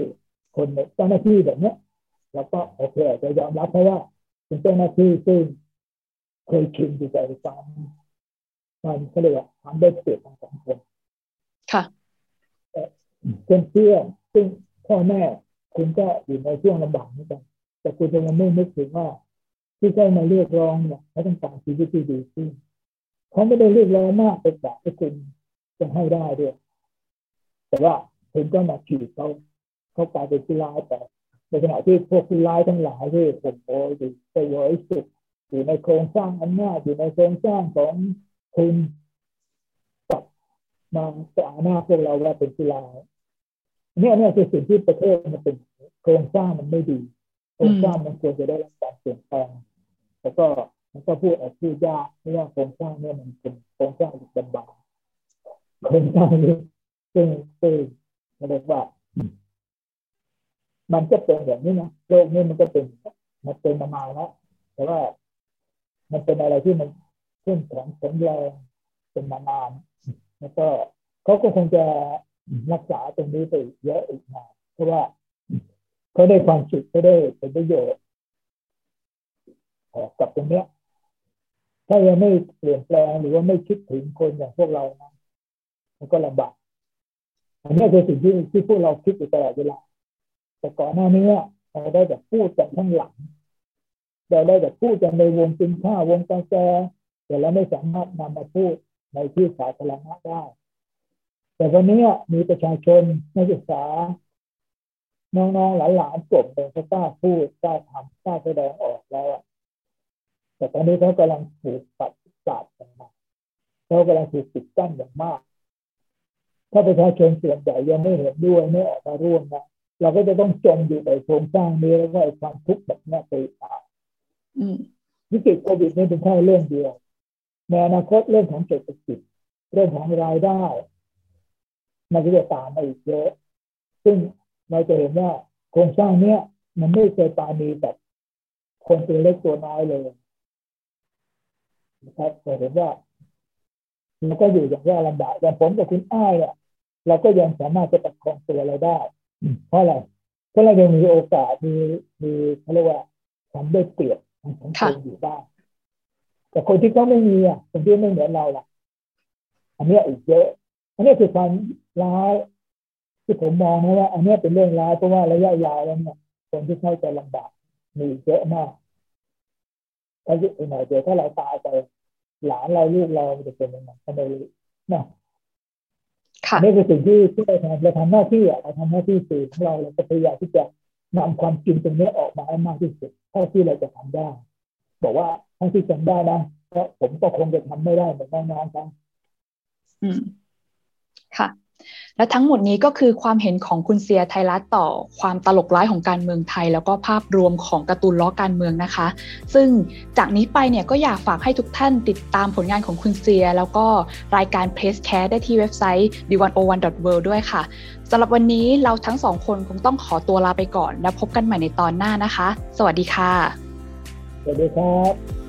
คนเจ้าหน้าที่แบบเนี้ยแล้วก็โอเคจะยอมรับเพราะว่าเป็นเจ้าหน้าที่ซึ่งเคยชินอยู่กับความมันเขาเรียกว่าความได้เปรียบของสังคมค่ะเพื่อนเพื่อนซึ่งพ่อแม่คุณก็อยู่ในช่วงลำบากเหมือนกันแต่คุณจะไม่นึกถึงว่าที่เขามาเรียกร้องเนี่ยเขาต้องการชีวิตที่ดีขึ้นเขาไม่ได้เรียกร้องมากเป็นแบบที่คุณจะให้ได้ด้วยแต่ว่าคุณก็มาขีดเขาเขากลายเป็นผู้ร้ายแต่ในขณะที่พวกผู้ร้ายทั้งหลายที่ผมโอ้ยไปโวยสุดอยู่ในโครงสร้างอำนาจอยู่ในโครงสร้างของคุณมาจะเอาหน้าพวกเราว่าเป็นผู้ร้ายเนี่ยเนี่ยคือสิ่งที่ประเทศมันเป็นโครงสร้างมันไม่ดีโครงสร้างมันควรจะได้รับการเปลี่ยนแปลงแล้วก็ มันก็พูดออกพูดยากเพราะว่าโครงสร้างเนี่ยมันเป็นโครงสร้างลำบากโครงสร้างนี้ซึ่งซึ่งเรียกว่ามันก็เป็นแบบนี้นะโลกนี้มันก็เป็นมันเป็นมานานแล้วแต่ว่ามันเป็นอะไรที่มันขึ้นของแข็งแรงเป็นมานานแล้วก็เขาก็คงจะรักษาตรงนี้ไปเยอะอีกนานเพราะว่าเขาได้ความสุขเขาได้เป็นประโยชน์กับตรงนี้ถ้ายังไม่เปลี่ยนแปลงหรือว่าไม่คิดถึงคนอย่างพวกเรานะมันก็ลำบากอันนี้คือสิ่งที่ที่พวกเราคิดอยู่ตลอดเวลาแต่ก่อนหน้านี้เราได้แต่พูดแต่ข้างหลังเราได้แต่พูดแต่ในวงกินข้าววงกาแฟแต่เราไม่สามารถนำมาพูดในที่สาธารณะได้แต่วันนี้มีประชาชนนักศึกษาน้องๆหลานๆจบเองเขากล้าพูดกล้าทำกล้าแสดงออกแล้วแต่ตอนนี้เขากำลังถูกปัดศาสตร์อย่างมากเขากำลังถูกปิดกั้นอย่างมากถ้าประชาชนส่วนใหญ่ยังไม่เห็นด้วยไม่ออกมาร่วมนะเราก็จะต้องจมอยู่ในโครงสร้างนี้แล้วก็ความทุกข์แบบนี้ไปตามวิกฤตโควิดนี่เป็นแค่เรื่องเดียวในอนาคตเรื่องของเศรษฐกิจเรื่องของรายได้มันจะตามมาอีกเยอะซึ่งเราจะเห็นว่าโครงสร้างเนี้ยมันไม่เคยปราณีแบบคนตัวเล็กตัวน้อยเลยนะครับแต่เห็นว่าเราก็อยู่อย่างยากลำบากอย่างผมกับคุณอ้ายอ่ะเราก็ยังสามารถจะประคองตัวเราได้เพราะอะไรเพราะเรายังมีโอกาสมีมีเขาเรียกว่าความได้เปรียบของคนอยู่บ้างแต่คนที่เขาไม่มีอ่ะคนที่ไม่เหมือนเราล่ะอันนี้อีกเยอะอันนี้คือความร้ายที่ผมมองนะว่าอันนี้เป็นเรื่องร้ายเพราะว่าระยะยาวแล้วเนี่ยคนที่เข้าใจลำบากมีเยอะมากอายุหน่อยเดียวถ้าเราตายไปหลานเราลูกเราจะเป็นยังไงทำไมนะนี่คือสิ่งที่ที่เราทำเราทำหน้าที่อ่ะเราทำหน้าที่สื่อของเราเราพยายามที่จะนำความจริงตรงนี้ออกมาให้มากที่สุดเท่าที่เราจะทำได้บอกว่าเท่าที่จำได้นะเพราะผมก็คงจะทำไม่ได้เหมือนน้องๆกันอืมค่ะและทั้งหมดนี้ก็คือความเห็นของคุณเซียไทยรัฐต่อความตลกร้ายของการเมืองไทยแล้วก็ภาพรวมของการ์ตูนล้อการเมืองนะคะซึ่งจากนี้ไปเนี่ยก็อยากฝากให้ทุกท่านติดตามผลงานของคุณเซียแล้วก็รายการ PlessCast ได้ที่เว็บไซต์ หนึ่งศูนย์หนึ่ง ดอท เวิลด์ ด้วยค่ะสำหรับวันนี้เราทั้งสองคนคงต้องขอตัวลาไปก่อนแล้วพบกันใหม่ในตอนหน้านะคะสวัสดีค่ะสวัสดีครับ